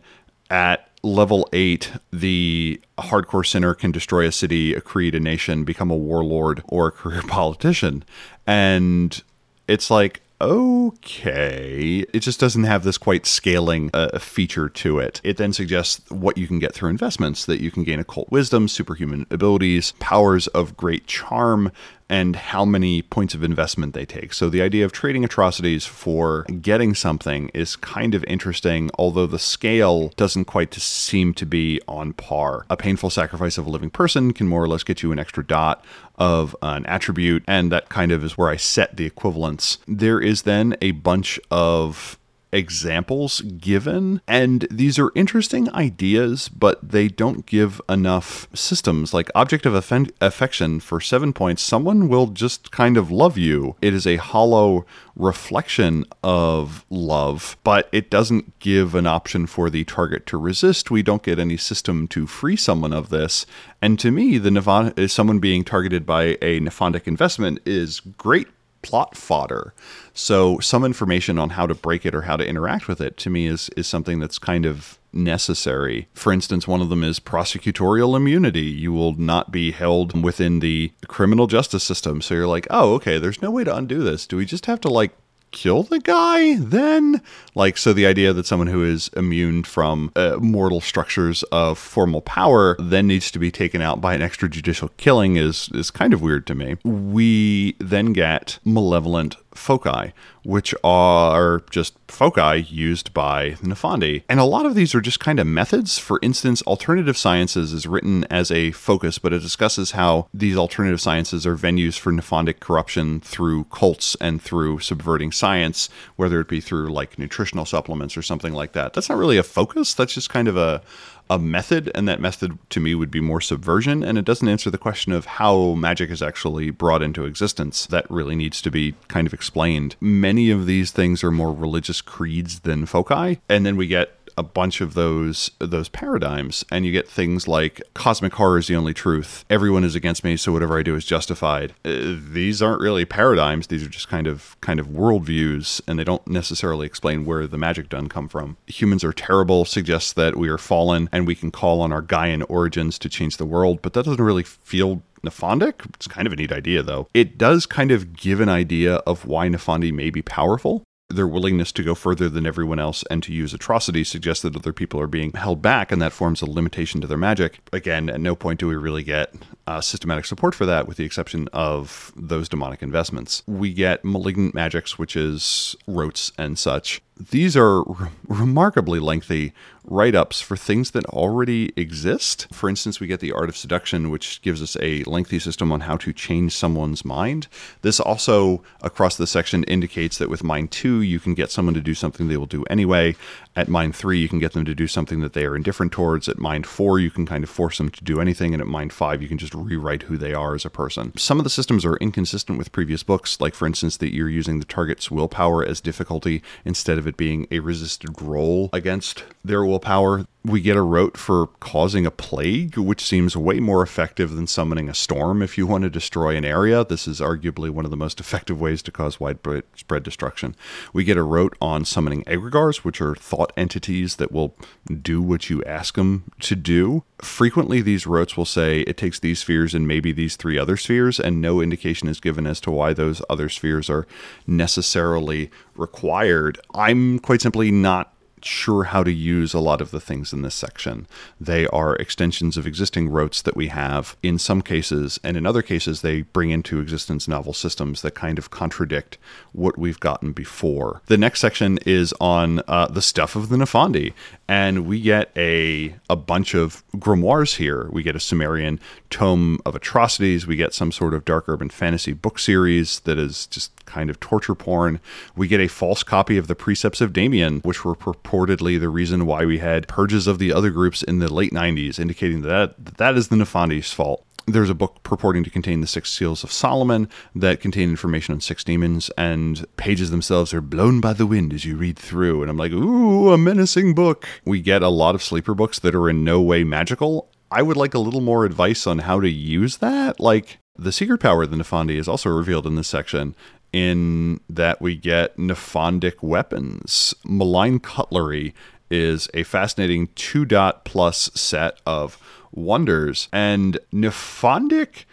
at level eight, the hardcore sinner can destroy a city, a creed, a nation, become a warlord, or a career politician. And it's like, okay, it just doesn't have this quite scaling uh, feature to it. It then suggests what you can get through investments, that you can gain occult wisdom, superhuman abilities, powers of great charm, and how many points of investment they take. So the idea of trading atrocities for getting something is kind of interesting, although the scale doesn't quite seem to be on par. A painful sacrifice of a living person can more or less get you an extra dot of an attribute, and that kind of is where I set the equivalence. There is then a bunch of examples given, and these are interesting ideas, but they don't give enough systems. Like Object of Affen- Affection for seven points, someone will just kind of love you. It is a hollow reflection of love, but it doesn't give an option for the target to resist. We don't get any system to free someone of this. And to me, the Nephand- someone being targeted by a Nephandic investment is great plot fodder. So some information on how to break it or how to interact with it, to me, is is something that's kind of necessary. For instance, one of them is prosecutorial immunity. You will not be held within the criminal justice system. So you're like, oh, okay, there's no way to undo this. Do we just have to like kill the guy then? Like, so the idea that someone who is immune from uh, mortal structures of formal power then needs to be taken out by an extrajudicial killing is is kind of weird to me. We then get malevolent foci, which are just foci used by Nephandi. And a lot of these are just kind of methods. For instance, Alternative Sciences is written as a focus, but it discusses how these alternative sciences are venues for Nephandic corruption through cults and through subverting science, whether it be through like nutritional supplements or something like that. That's not really a focus. That's just kind of a a method, and that method to me would be more subversion, and it doesn't answer the question of how magic is actually brought into existence. That really needs to be kind of explained. Many of these things are more religious creeds than foci, and then we get a bunch of those those paradigms, and you get things like cosmic horror is the only truth, everyone is against me, so whatever I do is justified. Uh, these aren't really paradigms, these are just kind of kind of worldviews, and they don't necessarily explain where the magic done come from. Humans are terrible suggests that we are fallen and we can call on our Gaian origins to change the world, but that doesn't really feel Nephandic. It's kind of a neat idea though. It does kind of give an idea of why Nephandi may be powerful. Their willingness to go further than everyone else and to use atrocities suggests that other people are being held back, and that forms a limitation to their magic. Again, at no point do we really get uh, systematic support for that, with the exception of those demonic investments. We get malignant magics, which is rotes and such. These are re- remarkably lengthy write-ups for things that already exist. For instance, we get the Art of Seduction, which gives us a lengthy system on how to change someone's mind. This also, across the section, indicates that with Mind two, you can get someone to do something they will do anyway. At Mind three, you can get them to do something that they are indifferent towards. At Mind four, you can kind of force them to do anything. And at Mind five, you can just just rewrite who they are as a person. Some of the systems are inconsistent with previous books, like for instance that you're using the target's willpower as difficulty instead of it being a resisted roll against their willpower. We get a rote for causing a plague, which seems way more effective than summoning a storm. If you want to destroy an area, this is arguably one of the most effective ways to cause widespread destruction. We get a rote on summoning egregars, which are thought entities that will do what you ask them to do. Frequently, these rotes will say it takes these spheres and maybe these three other spheres, and no indication is given as to why those other spheres are necessarily required. I'm quite simply not sure how to use a lot of the things in this section. They are extensions of existing rotes that we have in some cases, and in other cases they bring into existence novel systems that kind of contradict what we've gotten before. The next section is on uh, the stuff of the Nephandi, and we get a a bunch of grimoires here. We get a Sumerian Tome of Atrocities, we get some sort of dark urban fantasy book series that is just kind of torture porn. We get a false copy of the Precepts of Damien, which were purportedly the reason why we had purges of the other groups in the late nineties, indicating that that is the Nephandi's fault. There's a book purporting to contain the Six Seals of Solomon that contain information on six demons, and pages themselves are blown by the wind as you read through. And I'm like, ooh, a menacing book. We get a lot of sleeper books that are in no way magical. I would like a little more advice on how to use that. Like, the secret power of the Nephandi is also revealed in this section, in that we get Nephandic weapons. Malign Cutlery is a fascinating two-dot plus set of wonders, and Nephandic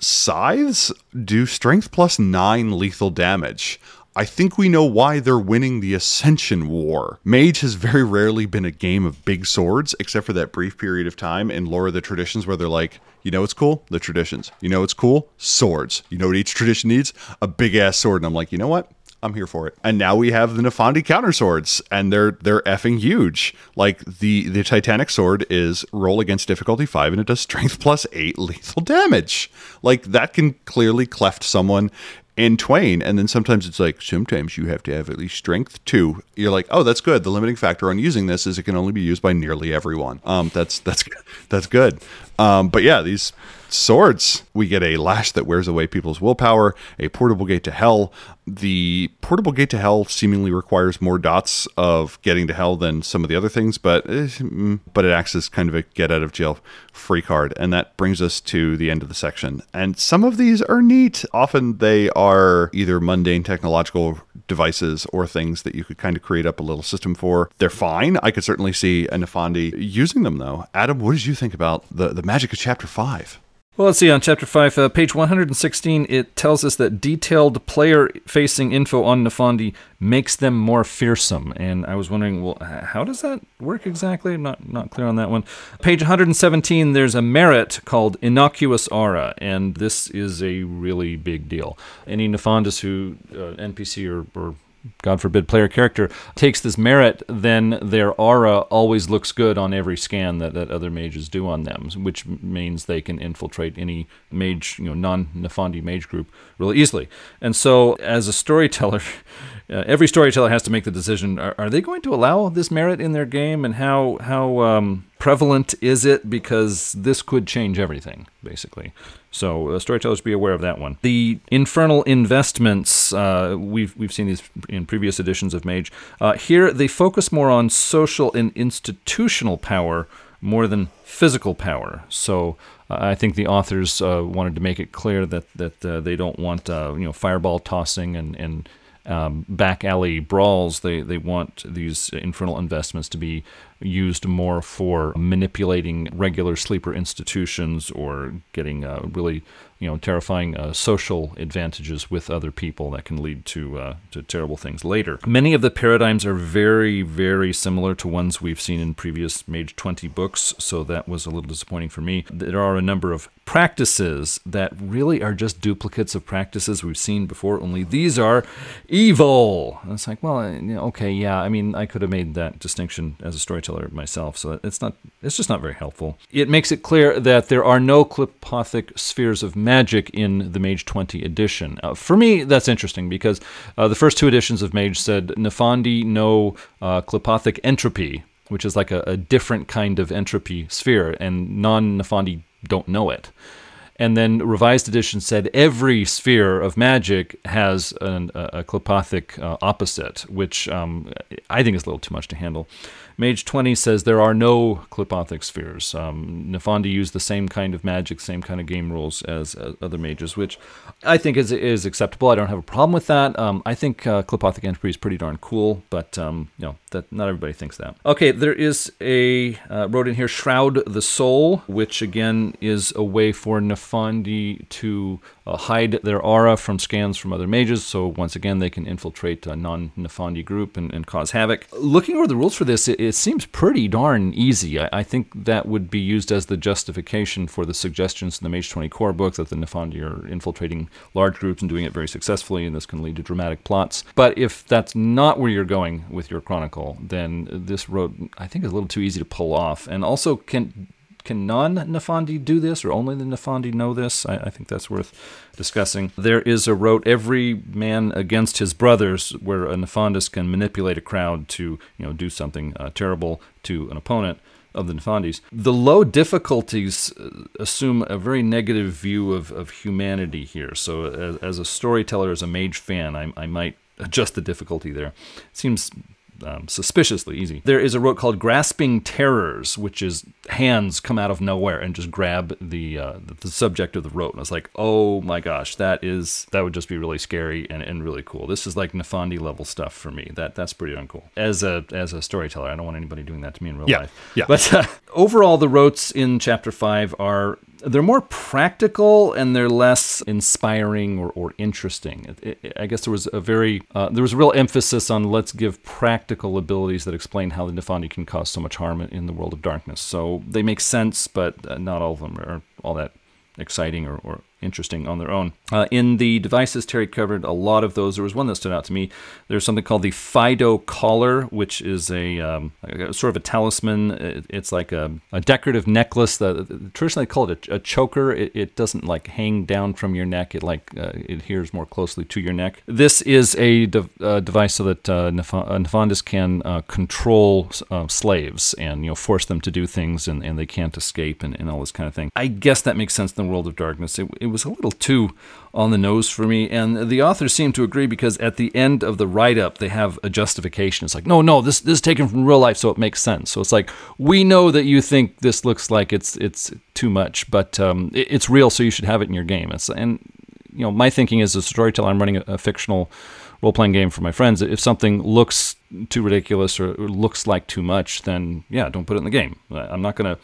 scythes do strength plus nine lethal damage. I think we know why they're winning the Ascension War. Mage has very rarely been a game of big swords, except for that brief period of time in Lore of the Traditions where they're like, you know what's cool? The Traditions. You know what's cool? Swords. You know what each tradition needs? A big-ass sword. And I'm like, you know what? I'm here for it. And now we have the Nephandi counter swords, and they're they're effing huge. Like, the, the Titanic sword is roll against difficulty five, and it does strength plus eight lethal damage. Like, that can clearly cleft someone in twain. And then sometimes it's like, sometimes you have to have at least strength two. You're like, oh, that's good. The limiting factor on using this is it can only be used by nearly everyone. Um, that's that's that's good. Um, but yeah, these swords. We get a lash that wears away people's willpower, a portable gate to hell. The portable gate to hell seemingly requires more dots of getting to hell than some of the other things, but but it acts as kind of a get out of jail free card. And that brings us to the end of the section. And some of these are neat. Often they are either mundane technological devices or things that you could kind of create up a little system for. They're fine. I could certainly see a Nephandi using them, though. Adam, what did you think about the, the magic of Chapter five? Well, let's see, on Chapter five, uh, page one hundred sixteen, it tells us that detailed player-facing info on Nephandi makes them more fearsome. And I was wondering, well, how does that work exactly? I'm not, not clear on that one. Page one hundred seventeen, there's a merit called Innocuous Aura, and this is a really big deal. Any Nephondis who, uh, N P C or... or God forbid, player character takes this merit, then their aura always looks good on every scan that, that other mages do on them, which means they can infiltrate any mage, you know, non-Nephandi mage group really easily. And so, as a storyteller, uh, every storyteller has to make the decision: are, are they going to allow this merit in their game, and how how um, prevalent is it? Because this could change everything, basically. So uh, storytellers, be aware of that one. The infernal investments, uh, we've we've seen these in previous editions of Mage. Uh, here, they focus more on social and institutional power more than physical power. So uh, I think the authors uh, wanted to make it clear that that uh, they don't want uh, you know fireball tossing and and um, back alley brawls. They they want these infernal investments to be used more for manipulating regular sleeper institutions or getting uh, really, you know, terrifying uh, social advantages with other people that can lead to uh, to terrible things later. Many of the paradigms are very, very similar to ones we've seen in previous Mage twenty books, so that was a little disappointing for me. There are a number of practices that really are just duplicates of practices we've seen before, only these are evil. And it's like, well, okay, yeah, I mean, I could have made that distinction as a storyteller myself, so it's not it's just not very helpful. It makes it clear that there are no Qlippothic spheres of magic in the Mage twenty edition. Uh, for me, that's interesting because uh, the first two editions of Mage said Nephandi no uh, Qlippothic entropy, which is like a, a different kind of entropy sphere, and non-Nephandi don't know it. And then revised edition said every sphere of magic has an, a, a Qlippothic uh, opposite, which um, I think is a little too much to handle. Mage twenty says there are no Qlippothic spheres. Um, Nephandi used the same kind of magic, same kind of game rules as, as other mages, which I think is is acceptable. I don't have a problem with that. Um, I think uh, Qlippothic entropy is pretty darn cool, but um, you know, that not everybody thinks that. Okay, there is a, uh, wrote in here, Shroud the Soul, which again is a way for Nephandi to uh, hide their aura from scans from other mages, so once again they can infiltrate a non-Nephandi group and, and cause havoc. Looking over the rules for this, it, it seems pretty darn easy. I, I think that would be used as the justification for the suggestions in the Mage twenty core book that the Nephandi are infiltrating large groups and doing it very successfully, and this can lead to dramatic plots. But if that's not where you're going with your chronicle, then this road, I think, is a little too easy to pull off. And also, can can non-Nephandi do this, or only the Nephandi know this? I, I think that's worth discussing. There is a rote, every man against his brothers, where a Nephondis can manipulate a crowd to, you know, do something uh, terrible to an opponent of the Nephondis. The low difficulties assume a very negative view of, of humanity here. So as, as a storyteller, as a mage fan, I, I might adjust the difficulty there. It seems Um, suspiciously easy. There is a rote called Grasping Terrors, which is hands come out of nowhere and just grab the uh, the subject of the rote. And I was like, oh my gosh, that is that would just be really scary and, and really cool. This is like Nephandi level stuff for me. That that's pretty uncool. As a as a storyteller, I don't want anybody doing that to me in real yeah, life. Yeah. But uh, overall, the rotes in Chapter Five are, they're more practical and they're less inspiring or, or interesting. It, it, I guess there was a very, uh, there was a real emphasis on let's give practical abilities that explain how the Nephandi can cause so much harm in the World of Darkness. So they make sense, but not all of them are all that exciting or, or interesting on their own. Uh, in the devices, Terry covered a lot of those. There was one that stood out to me. There's something called the Fido Collar, which is a um, sort of a talisman. It, it's like a, a decorative necklace. The, the, traditionally, they call it a, a choker. It, it doesn't like hang down from your neck. It like uh, adheres more closely to your neck. This is a de- uh, device so that uh, Neph- uh, Nephondis can uh, control uh, slaves and, you know, force them to do things, and, and they can't escape and, and all this kind of thing. I guess that makes sense in the World of Darkness. It, it was a little too on the nose for me, and the authors seem to agree, because at the end of the write-up they have a justification. It's like, no, no, this this is taken from real life, so it makes sense. So it's like, we know that you think this looks like it's it's too much, but um, it, it's real, so you should have it in your game. It's, and you know, my thinking is, as a storyteller, I'm running a, a fictional role-playing game for my friends. If something looks too ridiculous or, or looks like too much, then yeah, don't put it in the game. I'm not gonna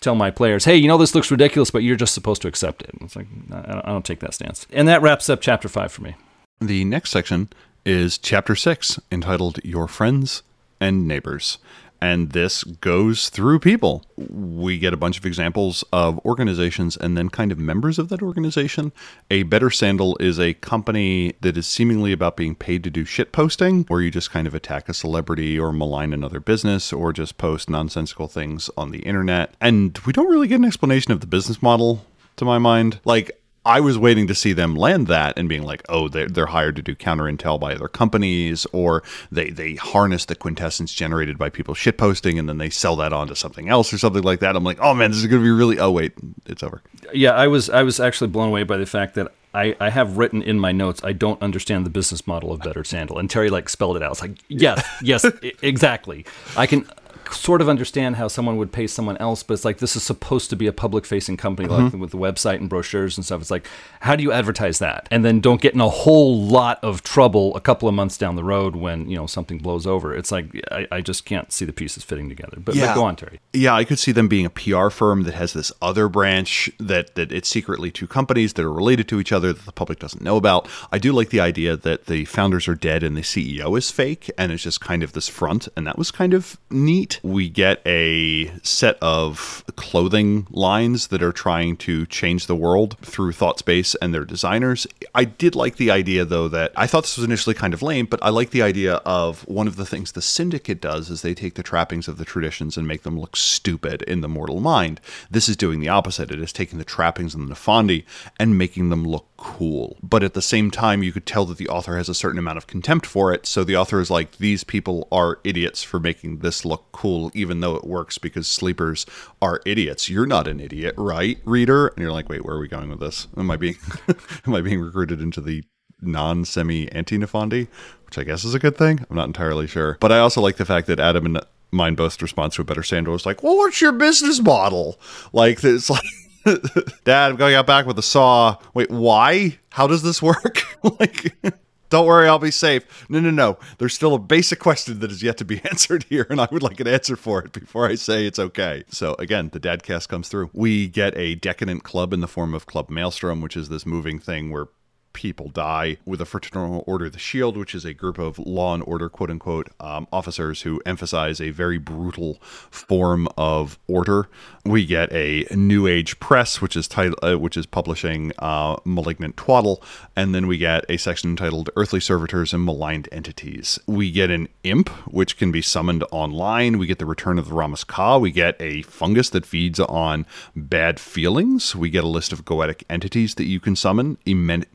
tell my players, hey, you know, this looks ridiculous, but you're just supposed to accept it. It's like, I don't take that stance. And that wraps up Chapter five for me. The next section is Chapter six, entitled Your Friends and Neighbors. And this goes through people. We get a bunch of examples of organizations and then kind of members of that organization. A Better Sandal is a company that is seemingly about being paid to do shit posting, where you just kind of attack a celebrity or malign another business or just post nonsensical things on the internet. And we don't really get an explanation of the business model, to my mind. Like, I was waiting to see them land that and being like, oh, they're, they're hired to do counterintel by other companies, or they, they harness the quintessence generated by people shitposting, and then they sell that on to something else or something like that. I'm like, oh, man, this is going to be really... Oh, wait, it's over. Yeah, I was I was actually blown away by the fact that I, I have written in my notes, I don't understand the business model of Better Sandal. And Terry, like, spelled it out. It's like, yes, yes, I- exactly. I can sort of understand how someone would pay someone else, but it's like, this is supposed to be a public-facing company, like mm-hmm. with the website and brochures and stuff. It's like, how do you advertise that? And then don't get in a whole lot of trouble a couple of months down the road when, you know, something blows over. It's like, I, I just can't see the pieces fitting together. But, yeah. but go on, Terry. Yeah, I could see them being a P R firm that has this other branch that, that it's secretly two companies that are related to each other that the public doesn't know about. I do like the idea that the founders are dead and the C E O is fake, and it's just kind of this front, and that was kind of neat. We get a set of clothing lines that are trying to change the world through ThoughtSpace and their designers. I did like the idea, though, that I thought this was initially kind of lame, but I like the idea of one of the things the Syndicate does is they take the trappings of the traditions and make them look stupid in the mortal mind. This is doing the opposite. It is taking the trappings of the Nephandi and making them look cool. But at the same time, you could tell that the author has a certain amount of contempt for it. So the author is like, these people are idiots for making this look cool, even though it works because sleepers are idiots. You're not an idiot, right, reader? And you're like, wait, where are we going with this? Am I being am I being recruited into the non-semi anti-Nephandi? Which I guess is a good thing. I'm not entirely sure. But I also like the fact that Adam and mine both respond to a better Sandor was like, well, what's your business model? Like, it's like, Dad, I'm going out back with a saw. Wait, why? How does this work? Like, don't worry, I'll be safe. No, no, no. There's still a basic question that is yet to be answered here, and I would like an answer for it before I say it's okay. So again, the Dadcast comes through. We get a decadent club in the form of Club Maelstrom, which is this moving thing where people die, with a Fraternal Order of the Shield, which is a group of law and order, quote unquote, um, officers who emphasize a very brutal form of order. We get a New Age Press, which is title, uh, which is publishing uh, Malignant Twaddle, and then we get a section titled Earthly Servitors and Maligned Entities. We get an imp, which can be summoned online. We get the return of the Ramaska. We get a fungus that feeds on bad feelings. We get a list of goetic entities that you can summon. Emen-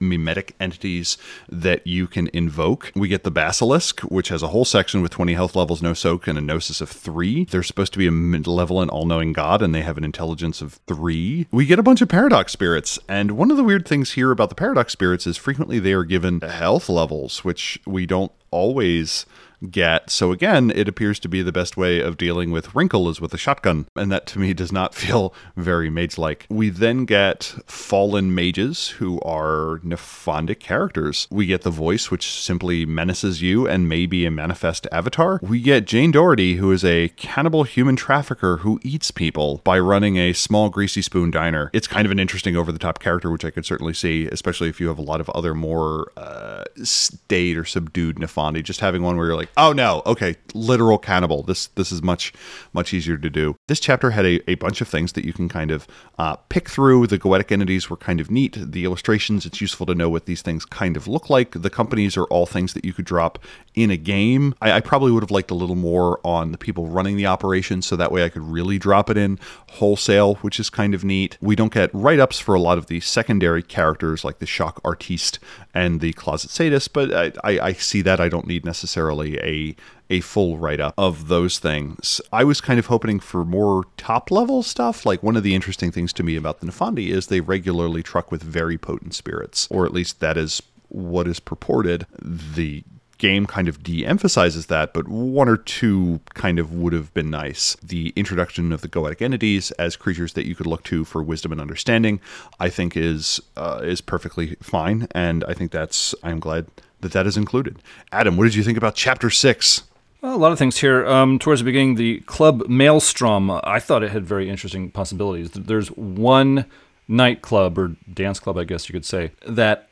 entities that you can invoke. We get the Basilisk, which has a whole section with twenty health levels, no soak, and a gnosis of three. They're supposed to be a mid-level and all-knowing god, and they have an intelligence of three. We get a bunch of Paradox Spirits, and one of the weird things here about the Paradox Spirits is frequently they are given health levels, which we don't always get. So again, it appears to be the best way of dealing with Wrinkle is with a shotgun, and that to me does not feel very mage-like. We then get Fallen Mages, who are Nephandic characters. We get the Voice, which simply menaces you and may be a manifest avatar. We get Jane Doherty, who is a cannibal human trafficker who eats people by running a small greasy spoon diner. It's kind of an interesting over-the-top character, which I could certainly see, especially if you have a lot of other more uh, staid or subdued Nephandi. Just having one where you're like, oh no, okay, literal cannibal. This this is much, much easier to do. This chapter had a, a bunch of things that you can kind of uh, pick through. The goetic entities were kind of neat. The illustrations, it's useful to know what these things kind of look like. The companies are all things that you could drop in a game. I, I probably would have liked a little more on the people running the operation, so that way I could really drop it in wholesale, which is kind of neat. We don't get write-ups for a lot of the secondary characters, like the Shock Artiste and the Closet Sadist, but I, I, I see that. I don't need necessarily a a full write-up of those things. I was kind of hoping for more top-level stuff. Like, one of the interesting things to me about the Nephandi is they regularly truck with very potent spirits, or at least that is what is purported. The game kind of de-emphasizes that, but one or two kind of would have been nice. The introduction of the goetic entities as creatures that you could look to for wisdom and understanding, I think is uh, is perfectly fine, and I think that's, I'm glad that that is included. Adam, what did you think about Chapter six? Well, a lot of things here. Um, towards the beginning, the Club Maelstrom, I thought it had very interesting possibilities. There's one nightclub, or dance club, I guess you could say, that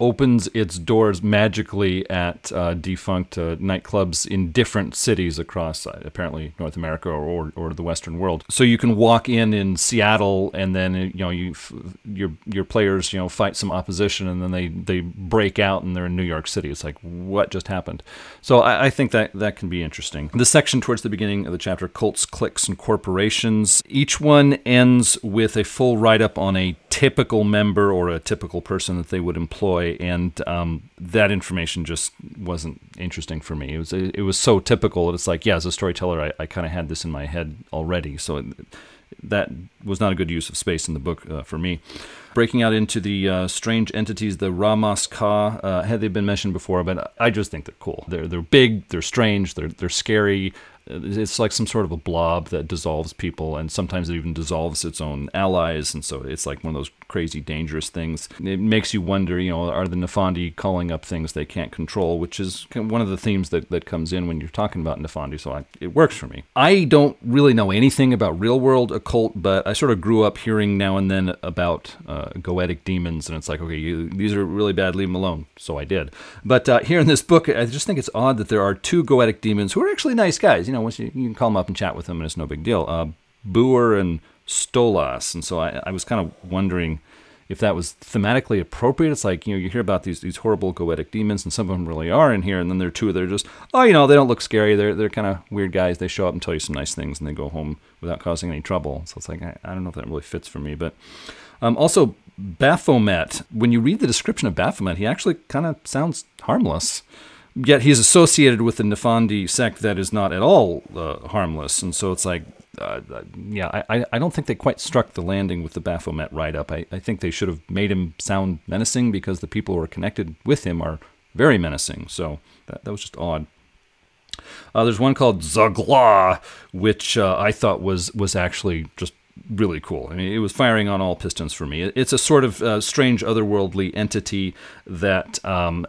opens its doors magically at uh, defunct uh, nightclubs in different cities across, uh, apparently, North America or, or or the Western world. So you can walk in in Seattle, and then you know you your your players you know fight some opposition, and then they, they break out and they're in New York City. It's like, what just happened? So I, I think that that can be interesting. The section towards the beginning of the chapter, Cults, Cliques, and Corporations. Each one ends with a full write-up on a typical member or a typical person that they would employ, and um, that information just wasn't interesting for me. It was it was so typical that it's like, yeah, as a storyteller, I, I kind of had this in my head already, so it, that was not a good use of space in the book uh, for me. Breaking out into the uh, strange entities, the Ramaska, uh, had they been mentioned before, but I just think they're cool. They're they're big, they're strange, they're they're scary. It's like some sort of a blob that dissolves people, and sometimes it even dissolves its own allies, and so it's like one of those crazy, dangerous things. It makes you wonder, you know, are the Nephandi calling up things they can't control, which is one of the themes that, that comes in when you're talking about Nephandi, so I, it works for me. I don't really know anything about real-world occult, but I sort of grew up hearing now and then about uh, goetic demons, and it's like, okay, you, these are really bad, leave them alone, so I did. But uh, here in this book, I just think it's odd that there are two goetic demons who are actually nice guys. You know, once you, you can call them up and chat with them, and it's no big deal. Uh, Boer and Stolas, and so I, I was kind of wondering if that was thematically appropriate. It's like, you know, you hear about these these horrible goetic demons, and some of them really are in here, and then there are two that are just, oh, you know, they don't look scary. They're they're kind of weird guys. They show up and tell you some nice things, and they go home without causing any trouble. So it's like, I, I don't know if that really fits for me, but. Um, also, Baphomet. When you read the description of Baphomet, he actually kind of sounds harmless. Yet he's associated with the Nephandi sect that is not at all uh, harmless. And so it's like, uh, yeah, I, I don't think they quite struck the landing with the Baphomet write-up. I, I think they should have made him sound menacing because the people who are connected with him are very menacing. So that, that was just odd. Uh, there's one called Zagla, which uh, I thought was, was actually just really cool. I mean, it was firing on all pistons for me. It's a sort of uh, strange otherworldly entity that um,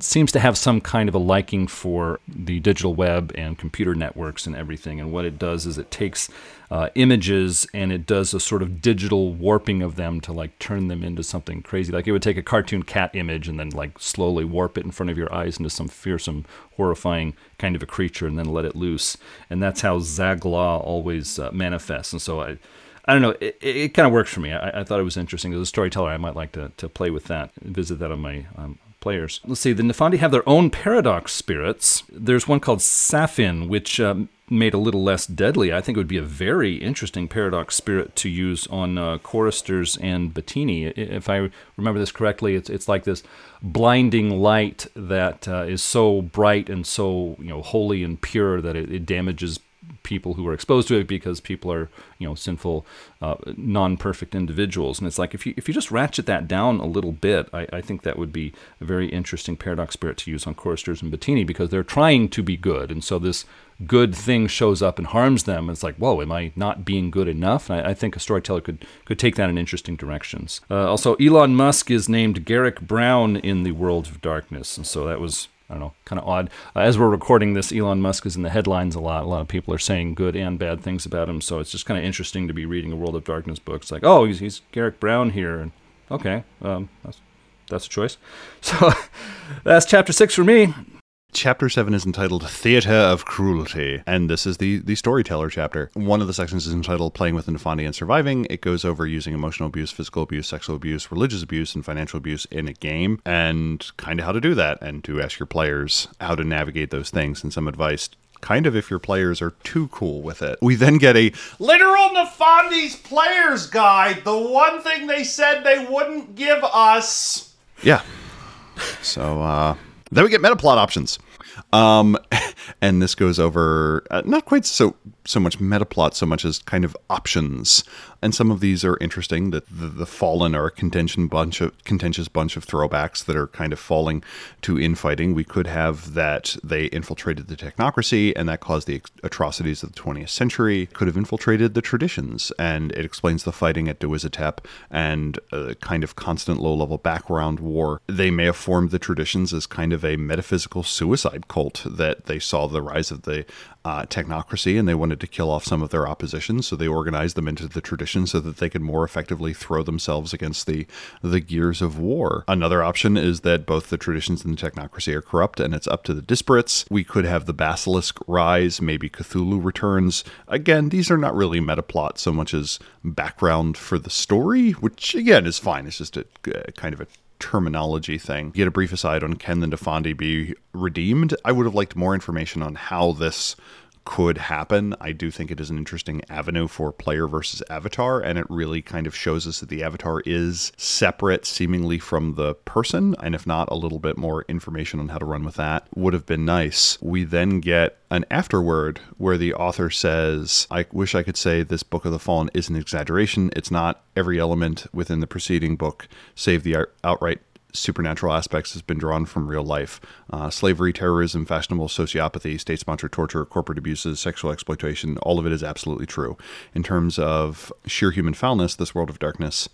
seems to have some kind of a liking for the digital web and computer networks and everything. And what it does is it takes uh, images and it does a sort of digital warping of them to like turn them into something crazy. Like it would take a cartoon cat image and then like slowly warp it in front of your eyes into some fearsome, horrifying kind of a creature and then let it loose. And that's how Zagla always uh, manifests. And so I, I don't know, it, it, it kind of works for me. I, I thought it was interesting. As a storyteller, I might like to, to play with that, visit that on my um, players. Let's see, the Nephandi have their own paradox spirits. There's one called Safin, which um, made a little less deadly. I think it would be a very interesting paradox spirit to use on uh, choristers and Bettini. If I remember this correctly, it's it's like this blinding light that uh, is so bright and so, you know, holy and pure that it, it damages people who are exposed to it because people are, you know, sinful, uh, non-perfect individuals. And it's like, if you if you just ratchet that down a little bit, I, I think that would be a very interesting paradox spirit to use on choristers and Bettini because they're trying to be good. And so this good thing shows up and harms them. It's like, whoa, am I not being good enough? And I, I think a storyteller could, could take that in interesting directions. Uh, also, Elon Musk is named Garrick Brown in the World of Darkness. And so that was, I don't know, kind of odd. Uh, as we're recording this, Elon Musk is in the headlines a lot. A lot of people are saying good and bad things about him, so it's just kind of interesting to be reading a World of Darkness book. It's like, oh, he's, he's Garrick Brown here. And, okay, um, that's, that's a choice. So that's chapter six for me. Chapter seven is entitled Theater of Cruelty, and this is the, the storyteller chapter. One of the sections is entitled Playing with the Nephandi and Surviving. It goes over using emotional abuse, physical abuse, sexual abuse, religious abuse, and financial abuse in a game, and kind of how to do that, and to ask your players how to navigate those things, and some advice, kind of if your players are too cool with it. We then get a literal Nephandi's Player's Guide, the one thing they said they wouldn't give us. Yeah. So, uh... then we get metaplot options. Um, and this goes over uh, not quite so so much metaplot, so much as kind of options. And some of these are interesting. That the, the Fallen are a contention bunch of, contentious bunch of throwbacks that are kind of falling to infighting. We could have that they infiltrated the Technocracy, and that caused the atrocities of the twentieth century. Could have infiltrated the Traditions, and it explains the fighting at Duizatep and a kind of constant low-level background war. They may have formed the Traditions as kind of a metaphysical suicide cult that they saw the rise of the uh, Technocracy, and they wanted to kill off some of their opposition, so they organized them into the Tradition so that they could more effectively throw themselves against the the gears of war. Another option is that both the Traditions and the Technocracy are corrupt, and it's up to the Disparates. We could have the Basilisk rise, maybe Cthulhu returns. Again, these are not really metaplot so much as background for the story, which again is fine. It's just a uh, kind of a terminology thing. Get a brief aside on can the Nephandi be redeemed. I would have liked more information on how this could happen. I do think it is an interesting avenue for player versus avatar, and it really kind of shows us that the avatar is separate seemingly from the person, and if not, a little bit more information on how to run with that would have been nice. We then get an afterword where the author says, I wish I could say this Book of the Fallen is an exaggeration. It's not. Every element within the preceding book, save the outright supernatural aspects, has been drawn from real life. Uh, slavery, terrorism, fashionable sociopathy, state-sponsored torture, corporate abuses, sexual exploitation, all of it is absolutely true. In terms of sheer human foulness, this World of Darkness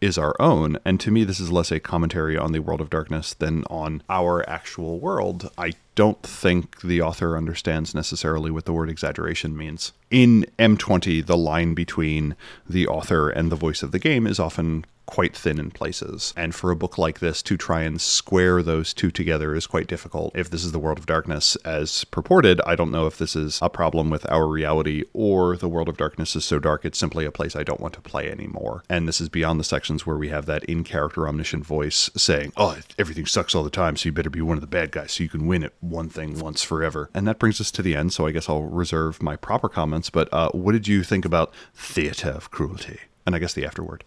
is our own, and to me this is less a commentary on the World of Darkness than on our actual world. I don't think the author understands necessarily what the word exaggeration means. In M twenty, the line between the author and the voice of the game is often quite thin in places, and for a book like this to try and square those two together is quite difficult. If this is the World of Darkness as purported, I don't know if this is a problem with our reality or the World of Darkness is so dark it's simply a place I don't want to play anymore. And this is beyond the sections where we have that in-character omniscient voice saying, oh, everything sucks all the time, so you better be one of the bad guys so you can win at one thing once forever. And that brings us to the end, so I guess I'll reserve my proper comments, but uh, what did you think about Theater of Cruelty? And I guess the afterword.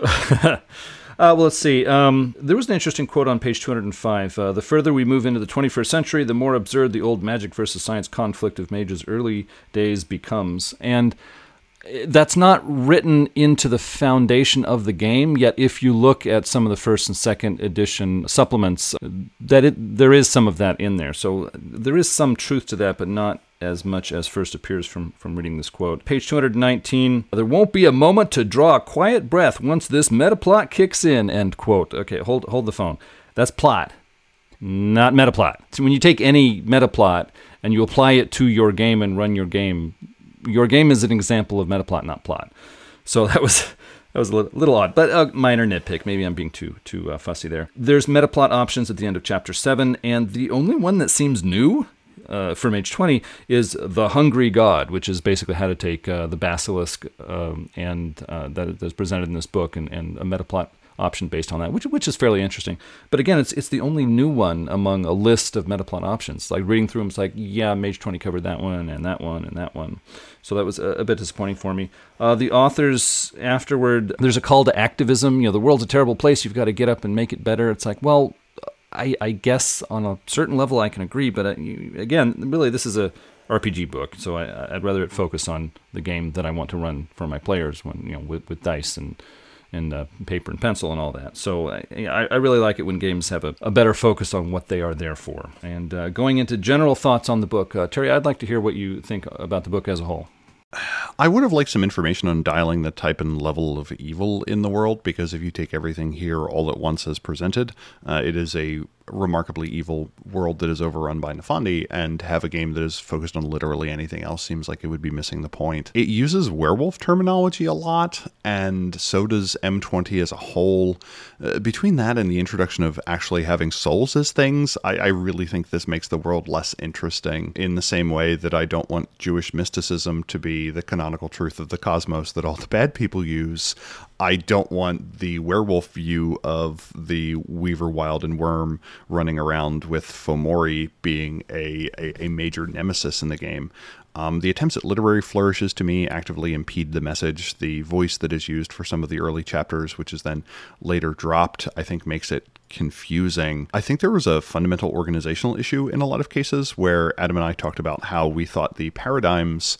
uh, well, let's see. Um, there was an interesting quote on page two hundred five. Uh, the further we move into the twenty-first century, the more absurd the old magic versus science conflict of mages' early days becomes. And that's not written into the foundation of the game, yet if you look at some of the first and second edition supplements, that it, there is some of that in there. So there is some truth to that, but not as much as first appears from, from reading this quote. Page two hundred nineteen, there won't be a moment to draw a quiet breath once this metaplot kicks in, end quote. Okay, hold hold the phone. That's plot, not metaplot. So when you take any metaplot and you apply it to your game and run your game, your game is an example of metaplot, not plot. So that was that was a little, little odd, but a minor nitpick. Maybe I'm being too too uh, fussy there. There's metaplot options at the end of chapter seven, and the only one that seems new uh, for Mage twenty is the Hungry God, which is basically how to take uh, the Basilisk um, and uh, that, that's presented in this book, and, and a metaplot option based on that, which which is fairly interesting. But again, it's it's the only new one among a list of metaplot options. Like reading through them, it's like, yeah, Mage twenty covered that one and that one and that one. So that was a, a bit disappointing for me. Uh, the authors afterward, there's a call to activism. You know, the world's a terrible place. You've got to get up and make it better. It's like, well, I, I guess on a certain level I can agree, but I, again, really this is a R P G book, so I, I'd rather it focus on the game that I want to run for my players when you know with, with dice and. and uh, paper and pencil and all that. So I, I really like it when games have a, a better focus on what they are there for. And uh, going into general thoughts on the book, uh, Terry, I'd like to hear what you think about the book as a whole. I would have liked some information on dialing the type and level of evil in the world, because if you take everything here all at once as presented, uh, it is a remarkably evil world that is overrun by Nephandi, and have a game that is focused on literally anything else seems like it would be missing the point. It uses werewolf terminology a lot, and so does M twenty as a whole. Uh, between that and the introduction of actually having souls as things, I, I really think this makes the world less interesting, in the same way that I don't want Jewish mysticism to be the canonical truth of the cosmos that all the bad people use. I don't want the werewolf view of the Weaver, Wild, and Worm running around with Fomori being a, a, a major nemesis in the game. Um, the attempts at literary flourishes, to me, actively impede the message. The voice that is used for some of the early chapters, which is then later dropped, I think makes it confusing. I think there was a fundamental organizational issue in a lot of cases, where Adam and I talked about how we thought the paradigms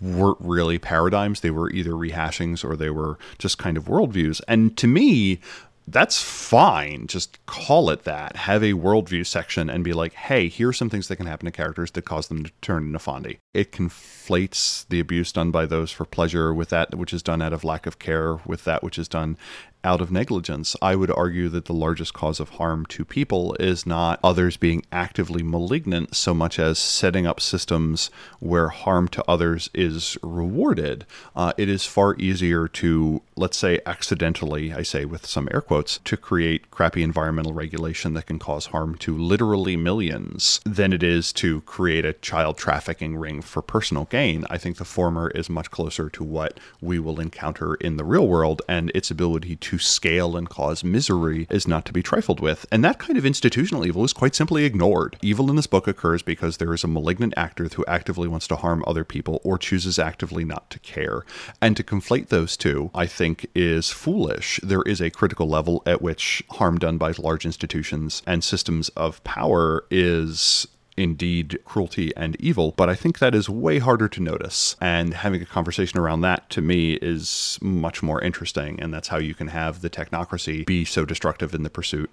weren't really paradigms. They were either rehashings or they were just kind of worldviews. And to me, that's fine. Just call it that. Have a worldview section and be like, hey, here are some things that can happen to characters that cause them to turn Nephandi. It conflates the abuse done by those for pleasure with that which is done out of lack of care, with that which is done out of negligence. I would argue that the largest cause of harm to people is not others being actively malignant so much as setting up systems where harm to others is rewarded. Uh, it is far easier to, let's say accidentally, I say with some air quotes, to create crappy environmental regulation that can cause harm to literally millions than it is to create a child trafficking ring for personal gain. I think the former is much closer to what we will encounter in the real world, and its ability to to scale and cause misery is not to be trifled with. And that kind of institutional evil is quite simply ignored. Evil in this book occurs because there is a malignant actor who actively wants to harm other people or chooses actively not to care. And to conflate those two, I think, is foolish. There is a critical level at which harm done by large institutions and systems of power is indeed cruelty and evil, but I think that is way harder to notice, and having a conversation around that, to me, is much more interesting. And that's how you can have the technocracy be so destructive in the pursuit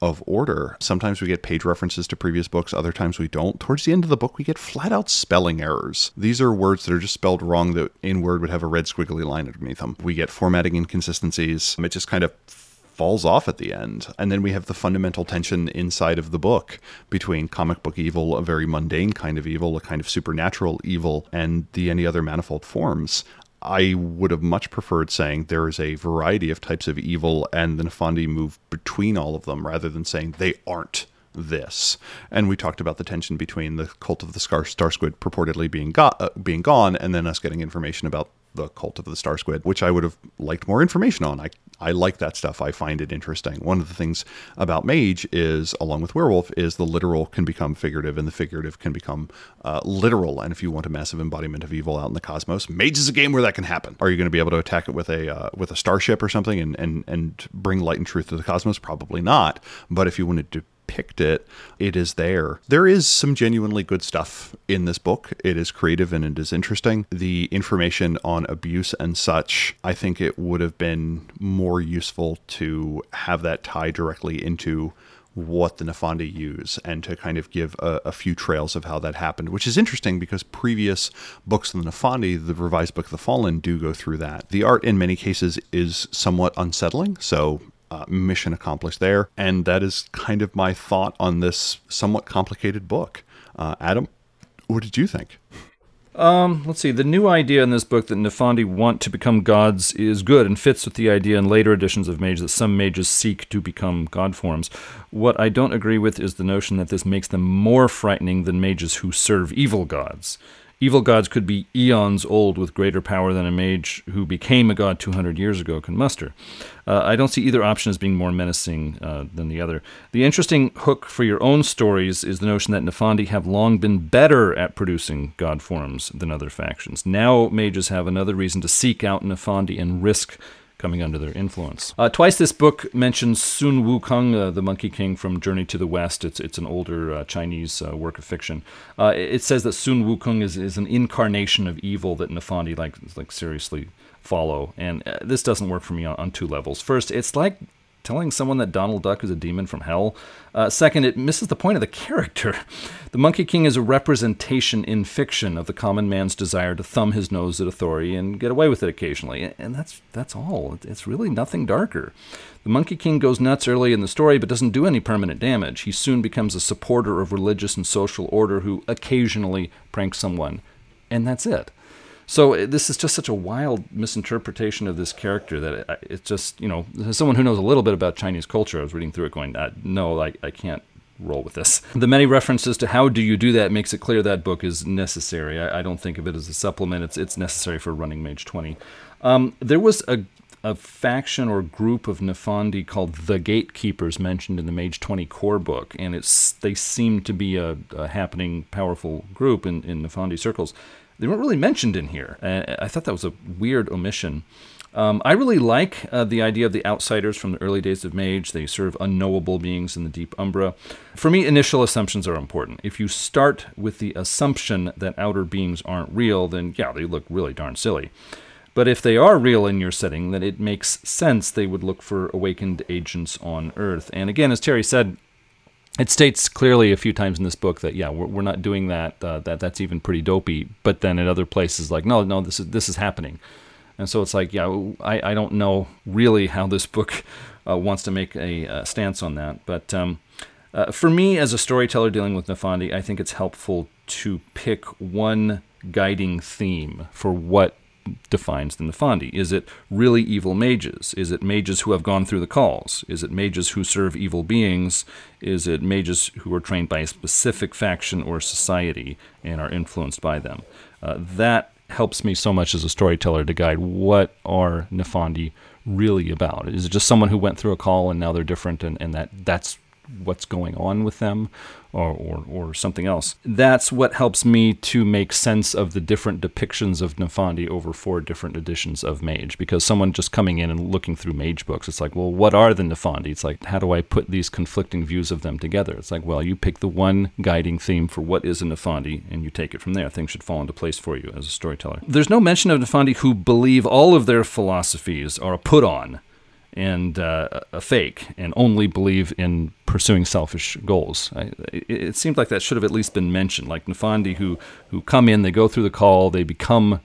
of order. Sometimes we get page references to previous books, other times we don't. Towards the end of the book, we get flat out spelling errors. These are words that are just spelled wrong that in Word would have a red squiggly line underneath them. We get formatting inconsistencies. It just kind of falls off at the end. And then we have the fundamental tension inside of the book between comic book evil, a very mundane kind of evil, a kind of supernatural evil, and the any other manifold forms. I would have much preferred saying there is a variety of types of evil and the Nephandi move between all of them, rather than saying they aren't this. And we talked about the tension between the cult of the Star Squid purportedly being, go- uh, being gone, and then us getting information about the Cult of the Star Squid, which I would have liked more information on. I, I like that stuff. I find it interesting. One of the things about Mage is, along with Werewolf, is the literal can become figurative and the figurative can become uh, literal. And if you want a massive embodiment of evil out in the cosmos, Mage is a game where that can happen. Are you going to be able to attack it with a uh, with a starship or something and, and, and bring light and truth to the cosmos? Probably not. But if you wanted to picked it, it is there. There is some genuinely good stuff in this book. It is creative and it is interesting. The information on abuse and such, I think it would have been more useful to have that tie directly into what the Nephandi use and to kind of give a, a few trails of how that happened, which is interesting because previous books of the Nephandi, the revised Book of the Fallen, do go through that. The art in many cases is somewhat unsettling, so Uh, mission accomplished there. And that is kind of my thought on this somewhat complicated book. Uh, Adam, what did you think? Um, let's see. The new idea in this book that Nephandi want to become gods is good and fits with the idea in later editions of Mage that some mages seek to become god forms. What I don't agree with is the notion that this makes them more frightening than mages who serve evil gods. Evil gods could be eons old with greater power than a mage who became a god two hundred years ago can muster. Uh, I don't see either option as being more menacing uh, than the other. The interesting hook for your own stories is the notion that Nephandi have long been better at producing god forms than other factions. Now mages have another reason to seek out Nephandi and risk coming under their influence. Uh, twice this book mentions Sun Wukong, uh, the Monkey King from Journey to the West. It's it's an older uh, Chinese uh, work of fiction. Uh, it, it says that Sun Wukong is, is an incarnation of evil that Nephandi like like seriously follow. And uh, this doesn't work for me on, on two levels. First, it's like telling someone that Donald Duck is a demon from hell. Uh, second, it misses the point of the character. The Monkey King is a representation in fiction of the common man's desire to thumb his nose at authority and get away with it occasionally. And that's that's all. It's really nothing darker. The Monkey King goes nuts early in the story but doesn't do any permanent damage. He soon becomes a supporter of religious and social order who occasionally pranks someone. And that's it. So this is just such a wild misinterpretation of this character that it, it just, you know, as someone who knows a little bit about Chinese culture, I was reading through it going, uh, no, I, I can't roll with this. The many references to how do you do that makes it clear that book is necessary. I, I don't think of it as a supplement. It's it's necessary for running Mage twenty. Um, there was a, a faction or group of Nephandi called the Gatekeepers mentioned in the Mage twenty core book, and it's they seem to be a, a happening, powerful group in, in Nephandi circles. They weren't really mentioned in here. Uh, I thought that was a weird omission. Um, I really like uh, the idea of the outsiders from the early days of Mage. They serve unknowable beings in the deep umbra. For me, initial assumptions are important. If you start with the assumption that outer beings aren't real, then yeah, they look really darn silly. But if they are real in your setting, then it makes sense they would look for awakened agents on Earth. And again, as Terry said, it states clearly a few times in this book that, yeah, we're, we're not doing that, uh, that that's even pretty dopey. But then at other places, like, no, no, this is this is happening. And so it's like, yeah, I, I don't know really how this book uh, wants to make a uh, stance on that. But um, uh, for me, as a storyteller dealing with Nephandi, I think it's helpful to pick one guiding theme for what defines the Nephandi. Is it really evil mages? Is it mages who have gone through the calls? Is it mages who serve evil beings? Is it mages who are trained by a specific faction or society and are influenced by them? Uh, that helps me so much as a storyteller to guide what are Nephandi really about. Is it just someone who went through a call and now they're different and, and that that's what's going on with them, or, or or something else? That's what helps me to make sense of the different depictions of Nephandi over four different editions of Mage, because someone just coming in and looking through Mage books, it's like, well, what are the Nephandi? It's like, how do I put these conflicting views of them together? It's like, well, you pick the one guiding theme for what is a Nephandi, and you take it from there. Things should fall into place for you as a storyteller. There's no mention of Nephandi who believe all of their philosophies are a put-on and uh, a fake, and only believe in pursuing selfish goals. I, it, it seemed like that should have at least been mentioned. Like Nephandi who, who come in, they go through the call, they become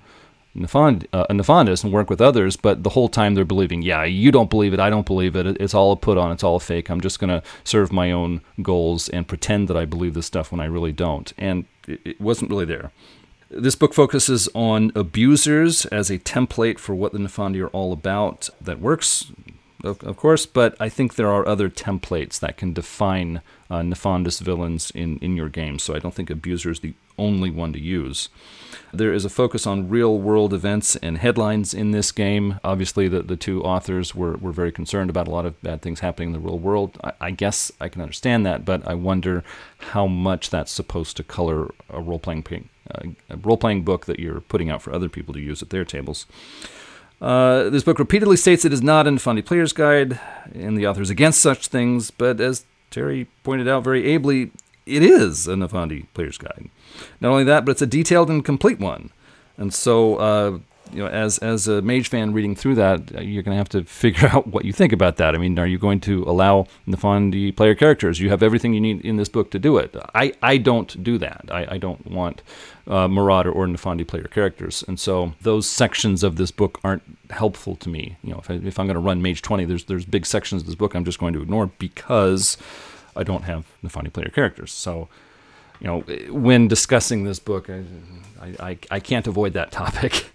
Nephand, uh, a Nephondist and work with others, but the whole time they're believing, yeah, you don't believe it, I don't believe it, it's all a put-on, it's all a fake, I'm just going to serve my own goals and pretend that I believe this stuff when I really don't. And it, it wasn't really there. This book focuses on abusers as a template for what the Nephandi are all about. That works. of, of course, but I think there are other templates that can define uh, Nefandus villains in, in your game, so I don't think Abuser is the only one to use. There is a focus on real-world events and headlines in this game. Obviously, the, the two authors were, were very concerned about a lot of bad things happening in the real world. I, I guess I can understand that, but I wonder how much that's supposed to color a role-playing uh, a role-playing book that you're putting out for other people to use at their tables. Uh, this book repeatedly states it is not a Nephandi player's guide, and the author is against such things, but as Terry pointed out very ably, it is a Nephandi player's guide. Not only that, but it's a detailed and complete one. And so, uh, you know, as as a Mage fan reading through that, you're going to have to figure out what you think about that. I mean, are you going to allow Nephandi player characters? You have everything you need in this book to do it. I, I don't do that. I, I don't want uh, Marauder or Nephandi player characters. And so those sections of this book aren't helpful to me. You know, if, I, if I'm going to run Mage twenty, there's there's big sections of this book I'm just going to ignore because I don't have Nephandi player characters. So, you know, when discussing this book, I I, I can't avoid that topic.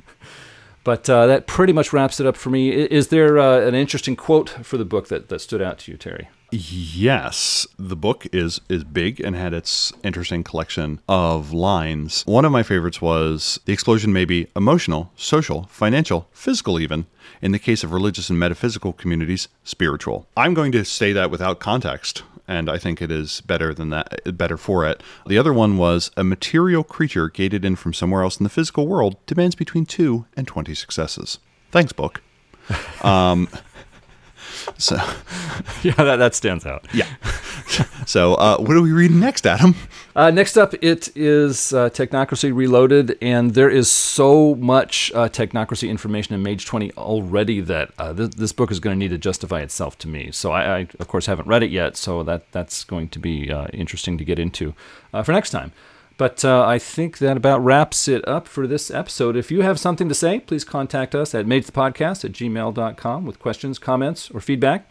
But uh, that pretty much wraps it up for me. Is there uh, an interesting quote for the book that, that stood out to you, Terry? Yes. The book is is big and had its interesting collection of lines. One of my favorites was, the explosion may be emotional, social, financial, physical even. In the case of religious and metaphysical communities, spiritual. I'm going to say that without context, and I think it is better than that, better for it. The other one was, a material creature gated in from somewhere else in the physical world demands between two and twenty successes. Thanks, book. Um, so, yeah, that, that stands out. Yeah. So, uh, what do we read next, Adam? Uh, next up, it is uh, Technocracy Reloaded, and there is so much uh, Technocracy information in Mage twenty already that uh, th- this book is going to need to justify itself to me. So I, I, of course, haven't read it yet, so that that's going to be uh, interesting to get into uh, for next time. But uh, I think that about wraps it up for this episode. If you have something to say, please contact us at magethepodcast at gmail dot com with questions, comments, or feedback.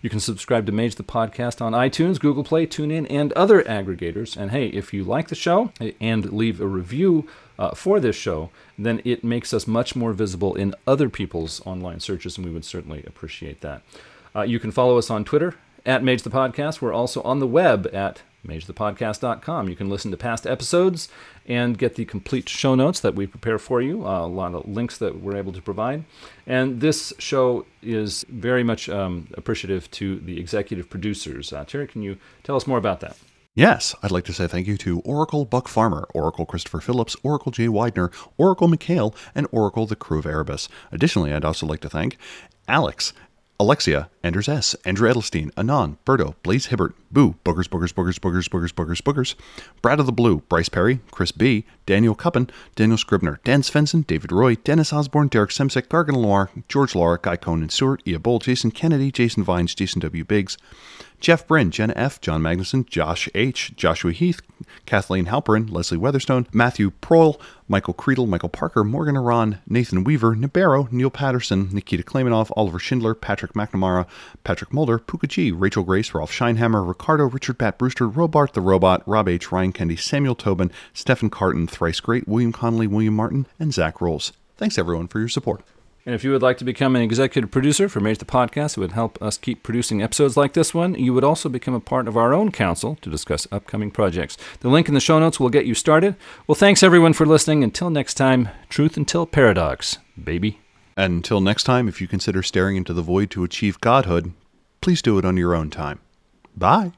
You can subscribe to Mage the Podcast on iTunes, Google Play, TuneIn, and other aggregators. And hey, if you like the show and leave a review uh, for this show, then it makes us much more visible in other people's online searches, and we would certainly appreciate that. Uh, you can follow us on Twitter, at Mage the Podcast. We're also on the web at mage the podcast dot com. You can listen to past episodes and get the complete show notes that we prepare for you, uh, a lot of links that we're able to provide. And this show is very much um, appreciative to the executive producers. Uh, Terry, can you tell us more about that? Yes, I'd like to say thank you to Oracle Buck Farmer, Oracle Christopher Phillips, Oracle Jay Widener, Oracle McHale, and Oracle the Crew of Erebus. Additionally, I'd also like to thank Alex, Alexia, Anders S., Andrew Edelstein, Anon, Berto, Blaze Hibbert, Boo, Boogers, Boogers, Boogers, Boogers, Boogers, Boogers, Boogers, Brad of the Blue, Bryce Perry, Chris B., Daniel Cuppin, Daniel Scribner, Dan Svensson, David Roy, Dennis Osborne, Derek Semsek, Gargan Loire, George Lara, Guy Conan Stewart, Ia Bull, Jason Kennedy, Jason Vines, Jason W. Biggs, Jeff Bryn, Jenna F., John Magnuson, Josh H., Joshua Heath, Kathleen Halperin, Leslie Weatherstone, Matthew Prohl, Michael Creedle, Michael Parker, Morgan Aron, Nathan Weaver, Nibero, Neil Patterson, Nikita Klaymanov, Oliver Schindler, Patrick McNamara, Patrick Mulder, Puka G., Rachel Grace, Rolf Scheinhammer, Ricardo, Richard Pat Brewster, Robart the Robot, Rob H., Ryan Kendi, Samuel Tobin, Stephen Carton, Thrice Great, William Connolly, William Martin, and Zach Rolls. Thanks, everyone, for your support. And if you would like to become an executive producer for Mage the Podcast, it would help us keep producing episodes like this one. You would also become a part of our own council to discuss upcoming projects. The link in the show notes will get you started. Well, thanks everyone for listening. Until next time, truth until paradox, baby. And until next time, if you consider staring into the void to achieve godhood, please do it on your own time. Bye.